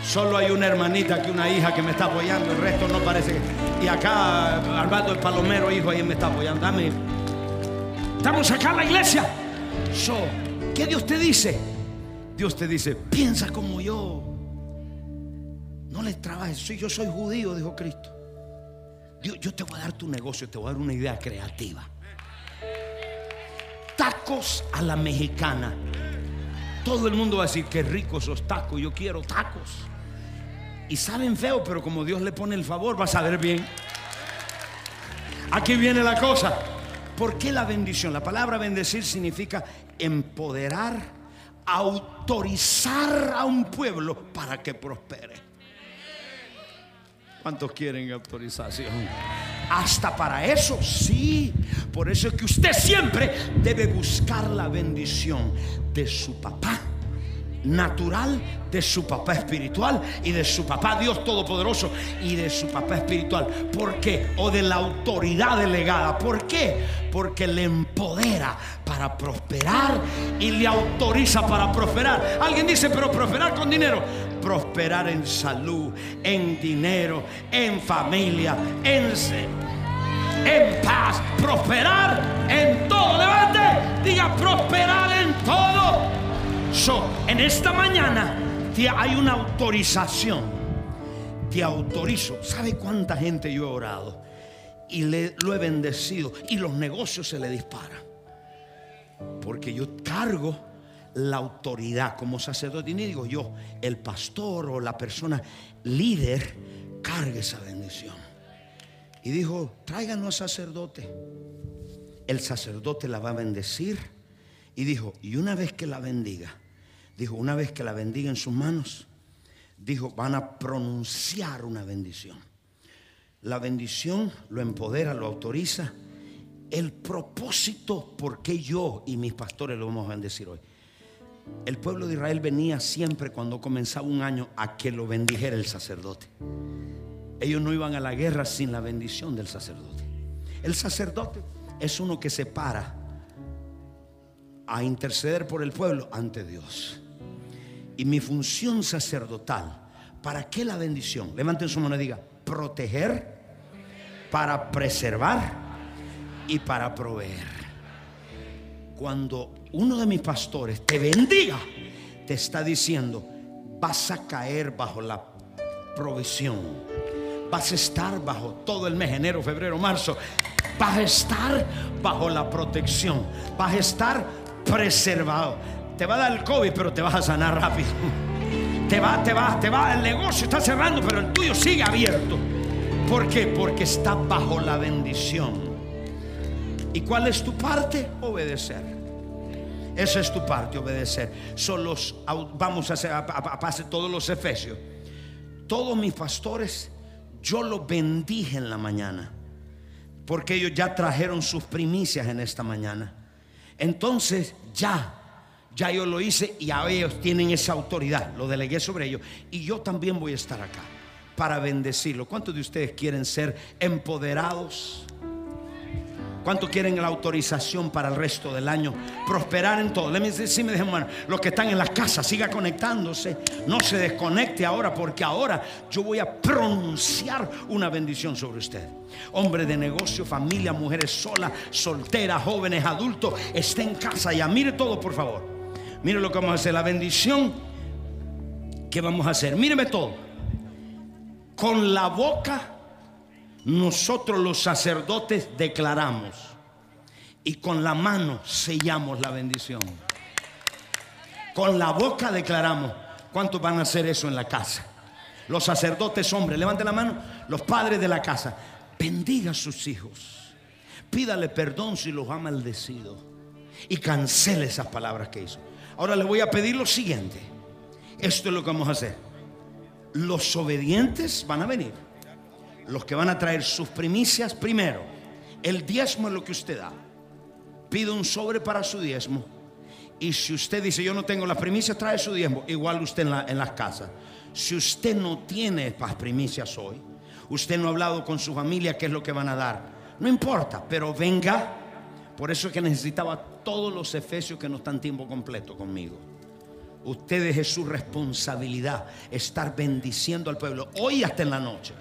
Solo hay una hermanita aquí, una hija que me está apoyando. El resto no parece que... Y acá Armando el Palomero, hijo, ahí me está apoyando. Dame. Estamos acá en la iglesia. So, ¿qué Dios te dice? Dios te dice, piensa como yo. No le trabajes. Yo soy judío, dijo Cristo. Dios, yo te voy a dar tu negocio, te voy a dar una idea creativa. Tacos a la mexicana. Todo el mundo va a decir, qué ricos esos tacos, yo quiero tacos. Y saben feo, pero como Dios le pone el favor, va a saber bien. Aquí viene la cosa. ¿Por qué la bendición? La palabra bendecir significa empoderar, autorizar a un pueblo para que prospere. ¿Cuántos quieren autorización? Hasta para eso, sí. Por eso es que usted siempre debe buscar la bendición de su papá natural, de su papá espiritual y de su papá Dios todopoderoso y de su papá espiritual. ¿Por qué? O de la autoridad delegada. ¿Por qué? Porque le empodera para prosperar y le autoriza para prosperar. Alguien dice, pero prosperar con dinero. Prosperar en salud, en dinero, en familia, en, en paz. Prosperar en todo. Levante, diga prosperar en todo. So, en esta mañana te hay una autorización. Te autorizo. ¿Sabe cuánta gente yo he orado? Y le, lo he bendecido. Y los negocios se le disparan. Porque yo cargo la autoridad como sacerdote. Y ni digo yo, el pastor o la persona líder cargue esa bendición. Y dijo, tráiganos al sacerdote. El sacerdote la va a bendecir. Y dijo, y una vez que la bendiga, dijo, una vez que la bendiga en sus manos, dijo, van a pronunciar una bendición. La bendición lo empodera, lo autoriza. El propósito por qué yo y mis pastores lo vamos a bendecir hoy. El pueblo de Israel venía siempre cuando comenzaba un año a que lo bendijera el sacerdote. Ellos no iban a la guerra sin la bendición del sacerdote. El sacerdote es uno que se para a interceder por el pueblo ante Dios. Y mi función sacerdotal, ¿para qué la bendición? Levanten su mano y diga, proteger, para preservar y para proveer. Cuando uno de mis pastores te bendiga, te está diciendo, vas a caer bajo la provisión, vas a estar bajo todo el mes, enero, febrero, marzo, vas a estar bajo la protección, vas a estar preservado. Te va a dar el COVID, pero te vas a sanar rápido. Te va, te va, te va. El negocio está cerrando, pero el tuyo sigue abierto. ¿Por qué? Porque está bajo la bendición. ¿Y cuál es tu parte? Obedecer. Esa es tu parte, obedecer. Son los, vamos a hacer a, a, a pase todos los Efesios. Todos mis pastores, yo los bendije en la mañana, porque ellos ya trajeron sus primicias en esta mañana. Entonces ya, ya yo lo hice y a ellos tienen esa autoridad, lo delegué sobre ellos. Y yo también voy a estar acá para bendecirlo. ¿Cuántos de ustedes quieren ser empoderados? ¿Cuántos quieren la autorización para el resto del año? Prosperar en todo. Sí, me dejen, bueno, los que están en las casas, siga conectándose. No se desconecte ahora, porque ahora yo voy a pronunciar una bendición sobre usted. Hombre de negocio, familia, mujeres solas, solteras, jóvenes, adultos, esté en casa ya. Mire todo, por favor. Mire lo que vamos a hacer. La bendición que vamos a hacer. Míreme todo. Con la boca nosotros los sacerdotes declaramos y con la mano sellamos la bendición. Con la boca declaramos. ¿Cuántos van a hacer eso en la casa? Los sacerdotes hombres, levanten la mano. Los padres de la casa, bendiga a sus hijos. Pídale perdón si los ha maldecido y cancele esas palabras que hizo. Ahora les voy a pedir lo siguiente. Esto es lo que vamos a hacer. Los obedientes van a venir, los que van a traer sus primicias primero. El diezmo es lo que usted da. Pide un sobre para su diezmo. Y si usted dice, yo no tengo las primicias, trae su diezmo. Igual usted en, la, en las casas. Si usted no tiene las primicias hoy, usted no ha hablado con su familia qué es lo que van a dar, no importa, pero venga. Por eso es que necesitaba todos los Efesios que no están tiempo completo conmigo. Ustedes es su responsabilidad estar bendiciendo al pueblo hoy hasta en la noche.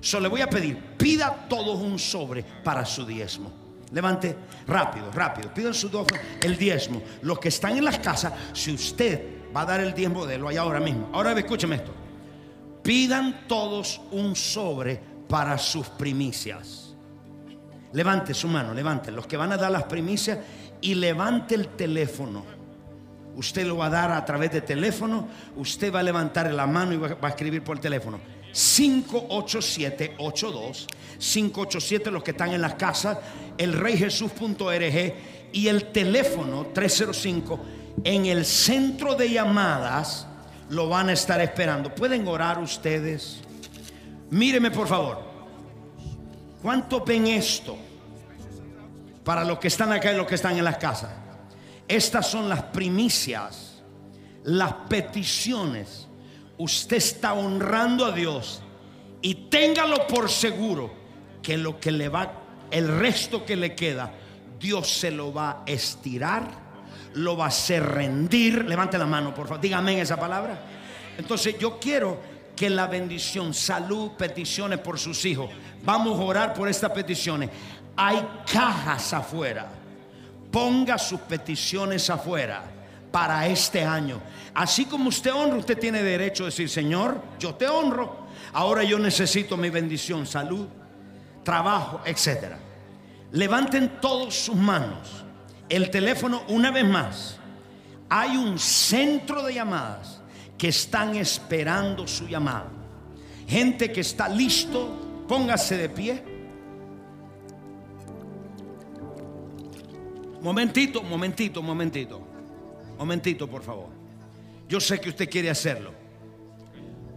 Solo le voy a pedir, pida todos un sobre para su diezmo. Levante, rápido, rápido, pidan su dos, el diezmo. Los que están en las casas, si usted va a dar el diezmo, de lo hay ahora mismo. Ahora escúcheme esto. Pidan todos un sobre para sus primicias. Levante su mano, levanten los que van a dar las primicias y levante el teléfono. Usted lo va a dar a través de teléfono. Usted va a levantar la mano y va a escribir por el teléfono cinco ocho siete, ocho dos cinco ocho siete, los que están en las casas, el rey jesús punto org, y el teléfono tres cero cinco. En el centro de llamadas lo van a estar esperando. Pueden orar ustedes. Míreme por favor, ¿cuánto ven esto? Para los que están acá y los que están en las casas, estas son las primicias, las peticiones. Usted está honrando a Dios y téngalo por seguro que lo que le va, el resto que le queda, Dios se lo va a estirar, lo va a hacer rendir. Levante la mano por favor, dígame en esa palabra. Entonces yo quiero que la bendición, salud, peticiones por sus hijos. Vamos a orar por estas peticiones. Hay cajas afuera. Ponga sus peticiones afuera para este año. Así como usted honra, usted tiene derecho a decir: Señor, yo te honro. Ahora yo necesito mi bendición, salud, trabajo, etcétera. Levanten todos sus manos. El teléfono una vez más. Hay un centro de llamadas que están esperando su llamada. Gente que está listo, póngase de pie. Momentito, momentito, momentito. Momentito, por favor. Yo sé que usted quiere hacerlo.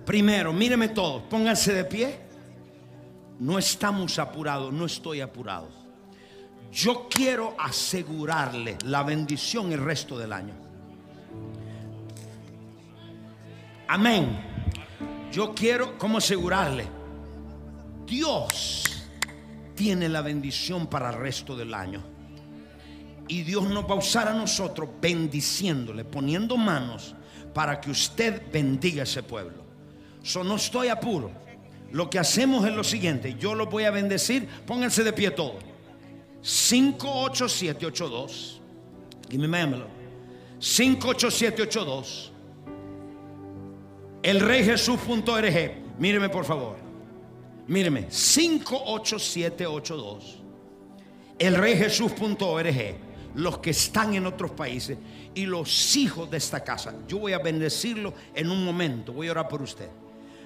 Primero, míreme todos, pónganse de pie. No estamos apurados, no estoy apurado. Yo quiero asegurarle la bendición el resto del año. Amén. Yo quiero, ¿cómo asegurarle? Dios tiene la bendición para el resto del año. Y Dios nos va a usar a nosotros bendiciéndole, poniendo manos para que usted bendiga a ese pueblo. So, no estoy apuro. Lo que hacemos es lo siguiente: yo los voy a bendecir. Pónganse de pie todos. cinco ocho siete ocho dos. Give me my cinco ocho siete ocho dos. el rey jesús punto org. Míreme por favor. Míreme. cinco ocho siete ocho dos. el rey jesús punto org. Los que están en otros países y los hijos de esta casa, yo voy a bendecirlos en un momento. Voy a orar por usted,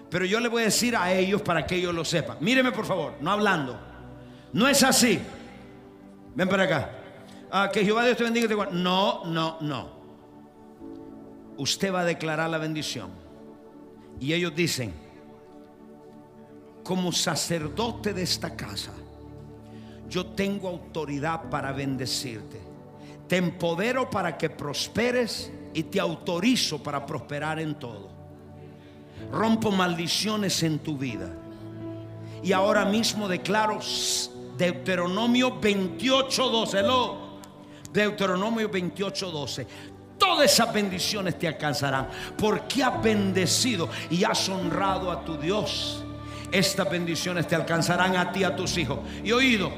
pero yo le voy a decir a ellos para que ellos lo sepan. Míreme por favor, no hablando. No es así. Ven para acá. Ah, que Jehová Dios te bendiga y te guarde. No, no, no. Usted va a declarar la bendición. Y ellos dicen: como sacerdote de esta casa, yo tengo autoridad para bendecirte. Te empodero para que prosperes y te autorizo para prosperar en todo. Rompo maldiciones en tu vida. Y ahora mismo declaro Deuteronomio veintiocho doce. Deuteronomio veintiocho doce. Todas esas bendiciones te alcanzarán porque has bendecido y has honrado a tu Dios. Estas bendiciones te alcanzarán a ti y a tus hijos. Y oído,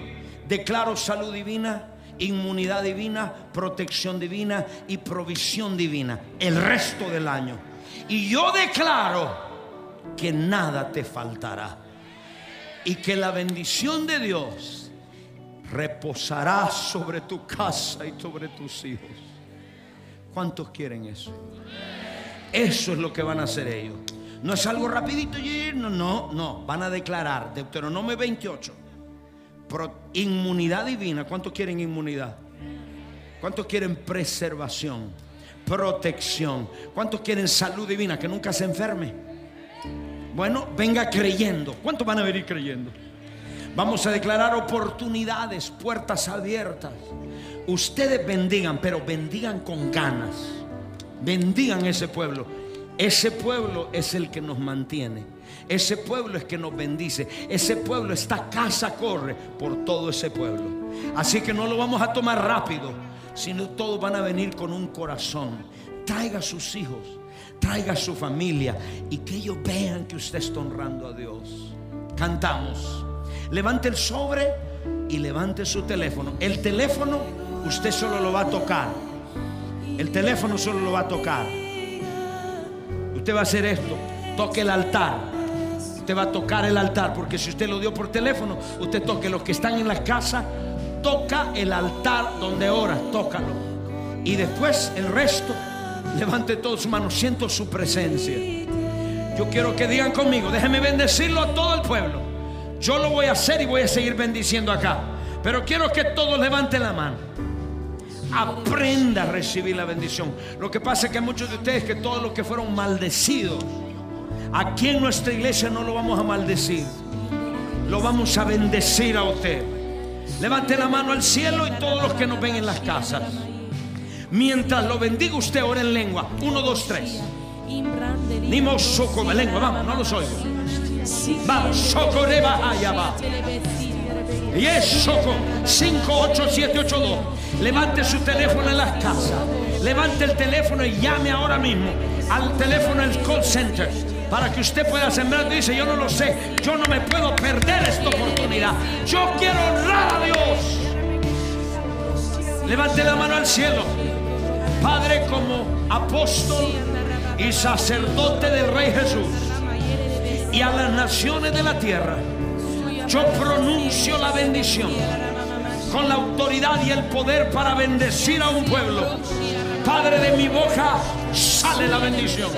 declaro salud divina, inmunidad divina, protección divina y provisión divina el resto del año. Y yo declaro que nada te faltará y que la bendición de Dios reposará sobre tu casa y sobre tus hijos. ¿Cuántos quieren eso? Eso es lo que van a hacer ellos. No es algo rapidito. No, no, no. Van a declarar Deuteronomio veintiocho. Inmunidad divina. ¿Cuántos quieren inmunidad? ¿Cuántos quieren preservación? Protección. ¿Cuántos quieren salud divina? Que nunca se enferme. Bueno, venga creyendo. ¿Cuántos van a venir creyendo? Vamos a declarar oportunidades, puertas abiertas. Ustedes bendigan, pero bendigan con ganas. Bendigan ese pueblo. Ese pueblo es el que nos mantiene. Ese pueblo es que nos bendice. Ese pueblo, esta casa corre por todo ese pueblo. Así que no lo vamos a tomar rápido. sino todos van a venir con un corazón. Traiga a sus hijos, traiga a su familia, y que ellos vean que usted está honrando a Dios. Cantamos. Levante el sobre y levante su teléfono. El teléfono usted solo lo va a tocar. El teléfono solo lo va a tocar. Usted va a hacer esto. Toque el altar. Usted va a tocar el altar, porque si usted lo dio por teléfono, usted toque. Los que están en la casa, toca el altar donde ora, tócalo. Y después el resto, levante todas sus manos. Siento su presencia. Yo quiero que digan conmigo: déjeme bendecirlo a todo el pueblo. Yo lo voy a hacer y voy a seguir bendiciendo acá, pero quiero que todos levanten la mano. Aprenda a recibir la bendición. Lo que pasa es que muchos de ustedes, que todos los que fueron maldecidos, aquí en nuestra iglesia no lo vamos a maldecir, lo vamos a bendecir a usted. Levante la mano al cielo, y todos los que nos ven en las casas, mientras lo bendiga usted, ora en lengua. Uno, dos, tres. Nimo soco, lengua, vamos, no los oigo. Vamos, socorreba, allá va. Y es soco, cinco ocho siete ocho dos. Levante su teléfono en las casas. Levante el teléfono y llame ahora mismo al teléfono del call center, para que usted pueda sembrar. Dice: yo no lo sé, yo no me puedo perder esta oportunidad, yo quiero honrar a Dios. Levante la mano al cielo. Padre, como apóstol y sacerdote del Rey Jesús y a las naciones de la tierra, yo pronuncio la bendición con la autoridad y el poder para bendecir a un pueblo. Padre, de mi boca sale la bendición.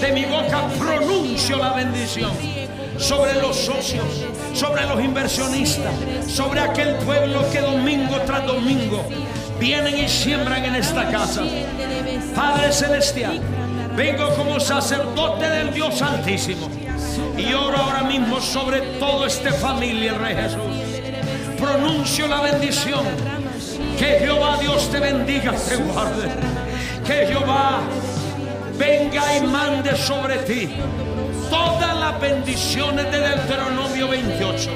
De mi boca pronuncio la bendición sobre los socios, sobre los inversionistas, sobre aquel pueblo que domingo tras domingo vienen y siembran en esta casa. Padre celestial, vengo como sacerdote del Dios Altísimo y oro ahora mismo sobre toda esta familia, Rey Jesús. Pronuncio la bendición. Que Jehová Dios te bendiga, te guarde. Que Jehová venga y mande sobre ti todas las bendiciones de Deuteronomio veintiocho.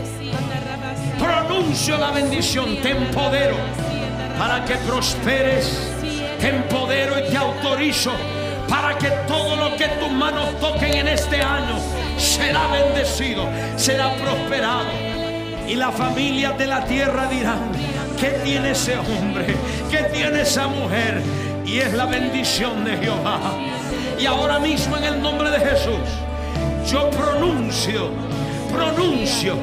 Pronuncio la bendición. Te empodero para que prosperes. Te empodero y te autorizo para que todo lo que tus manos toquen en este año será bendecido, será prosperado. Y las familias de la tierra dirán: ¿qué tiene ese hombre? ¿Qué tiene esa mujer? Y es la bendición de Jehová. Y ahora mismo, en el nombre de Jesús, yo pronuncio, pronuncio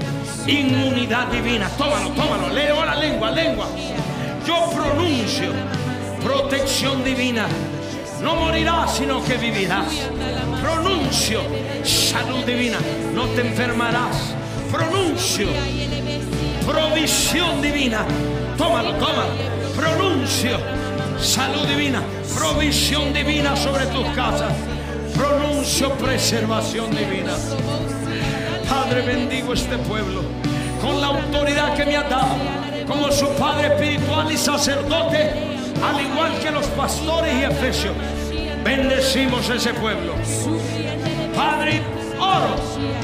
inmunidad divina. Tómalo, tómalo, leo la lengua, lengua. Yo pronuncio protección divina. No morirás, sino que vivirás. Pronuncio salud divina. No te enfermarás. Pronuncio provisión divina. Tómalo, tómalo. Pronuncio salud divina, provisión divina sobre tus casas. Pronuncio preservación divina. Padre, bendigo este pueblo con la autoridad que me ha dado como su padre espiritual y sacerdote, al igual que los pastores y Efesios. Bendecimos ese pueblo. Padre, oro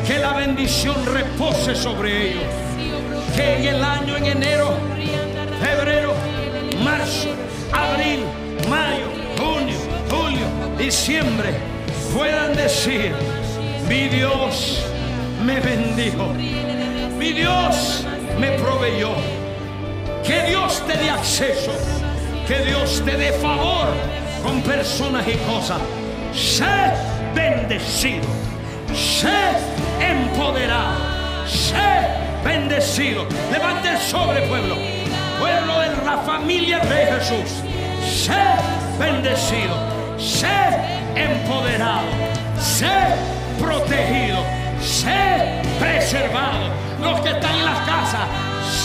que la bendición repose sobre ellos. Que en el año, en enero, febrero, marzo, abril, mayo, junio, julio, diciembre, puedan decir: mi Dios me bendijo, mi Dios me proveyó. Que Dios te dé acceso, que Dios te dé favor con personas y cosas. Sé bendecido, sé empoderado, sé bendecido. Levante el sobre, pueblo. Pueblo de la familia de Jesús, sé bendecido, sé empoderado, sé protegido, sé preservado. Los que están en las casas,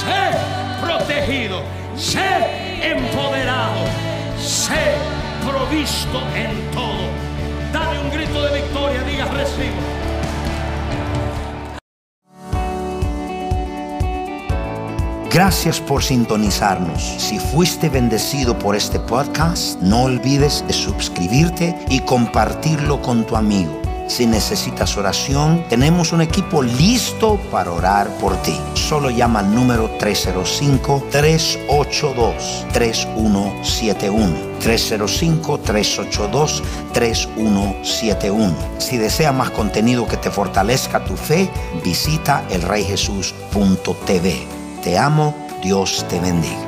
sé protegido, sé empoderado, sé provisto en todo. Dale un grito de victoria, diga: recibo. Gracias por sintonizarnos. Si fuiste bendecido por este podcast, no olvides de suscribirte y compartirlo con tu amigo. Si necesitas oración, tenemos un equipo listo para orar por ti. Solo llama al número tres cero cinco, tres ocho dos, tres uno siete uno. tres cero cinco, tres ocho dos, tres uno siete uno. Si deseas más contenido que te fortalezca tu fe, visita el rey jesús punto t v. Te amo, Dios te bendiga.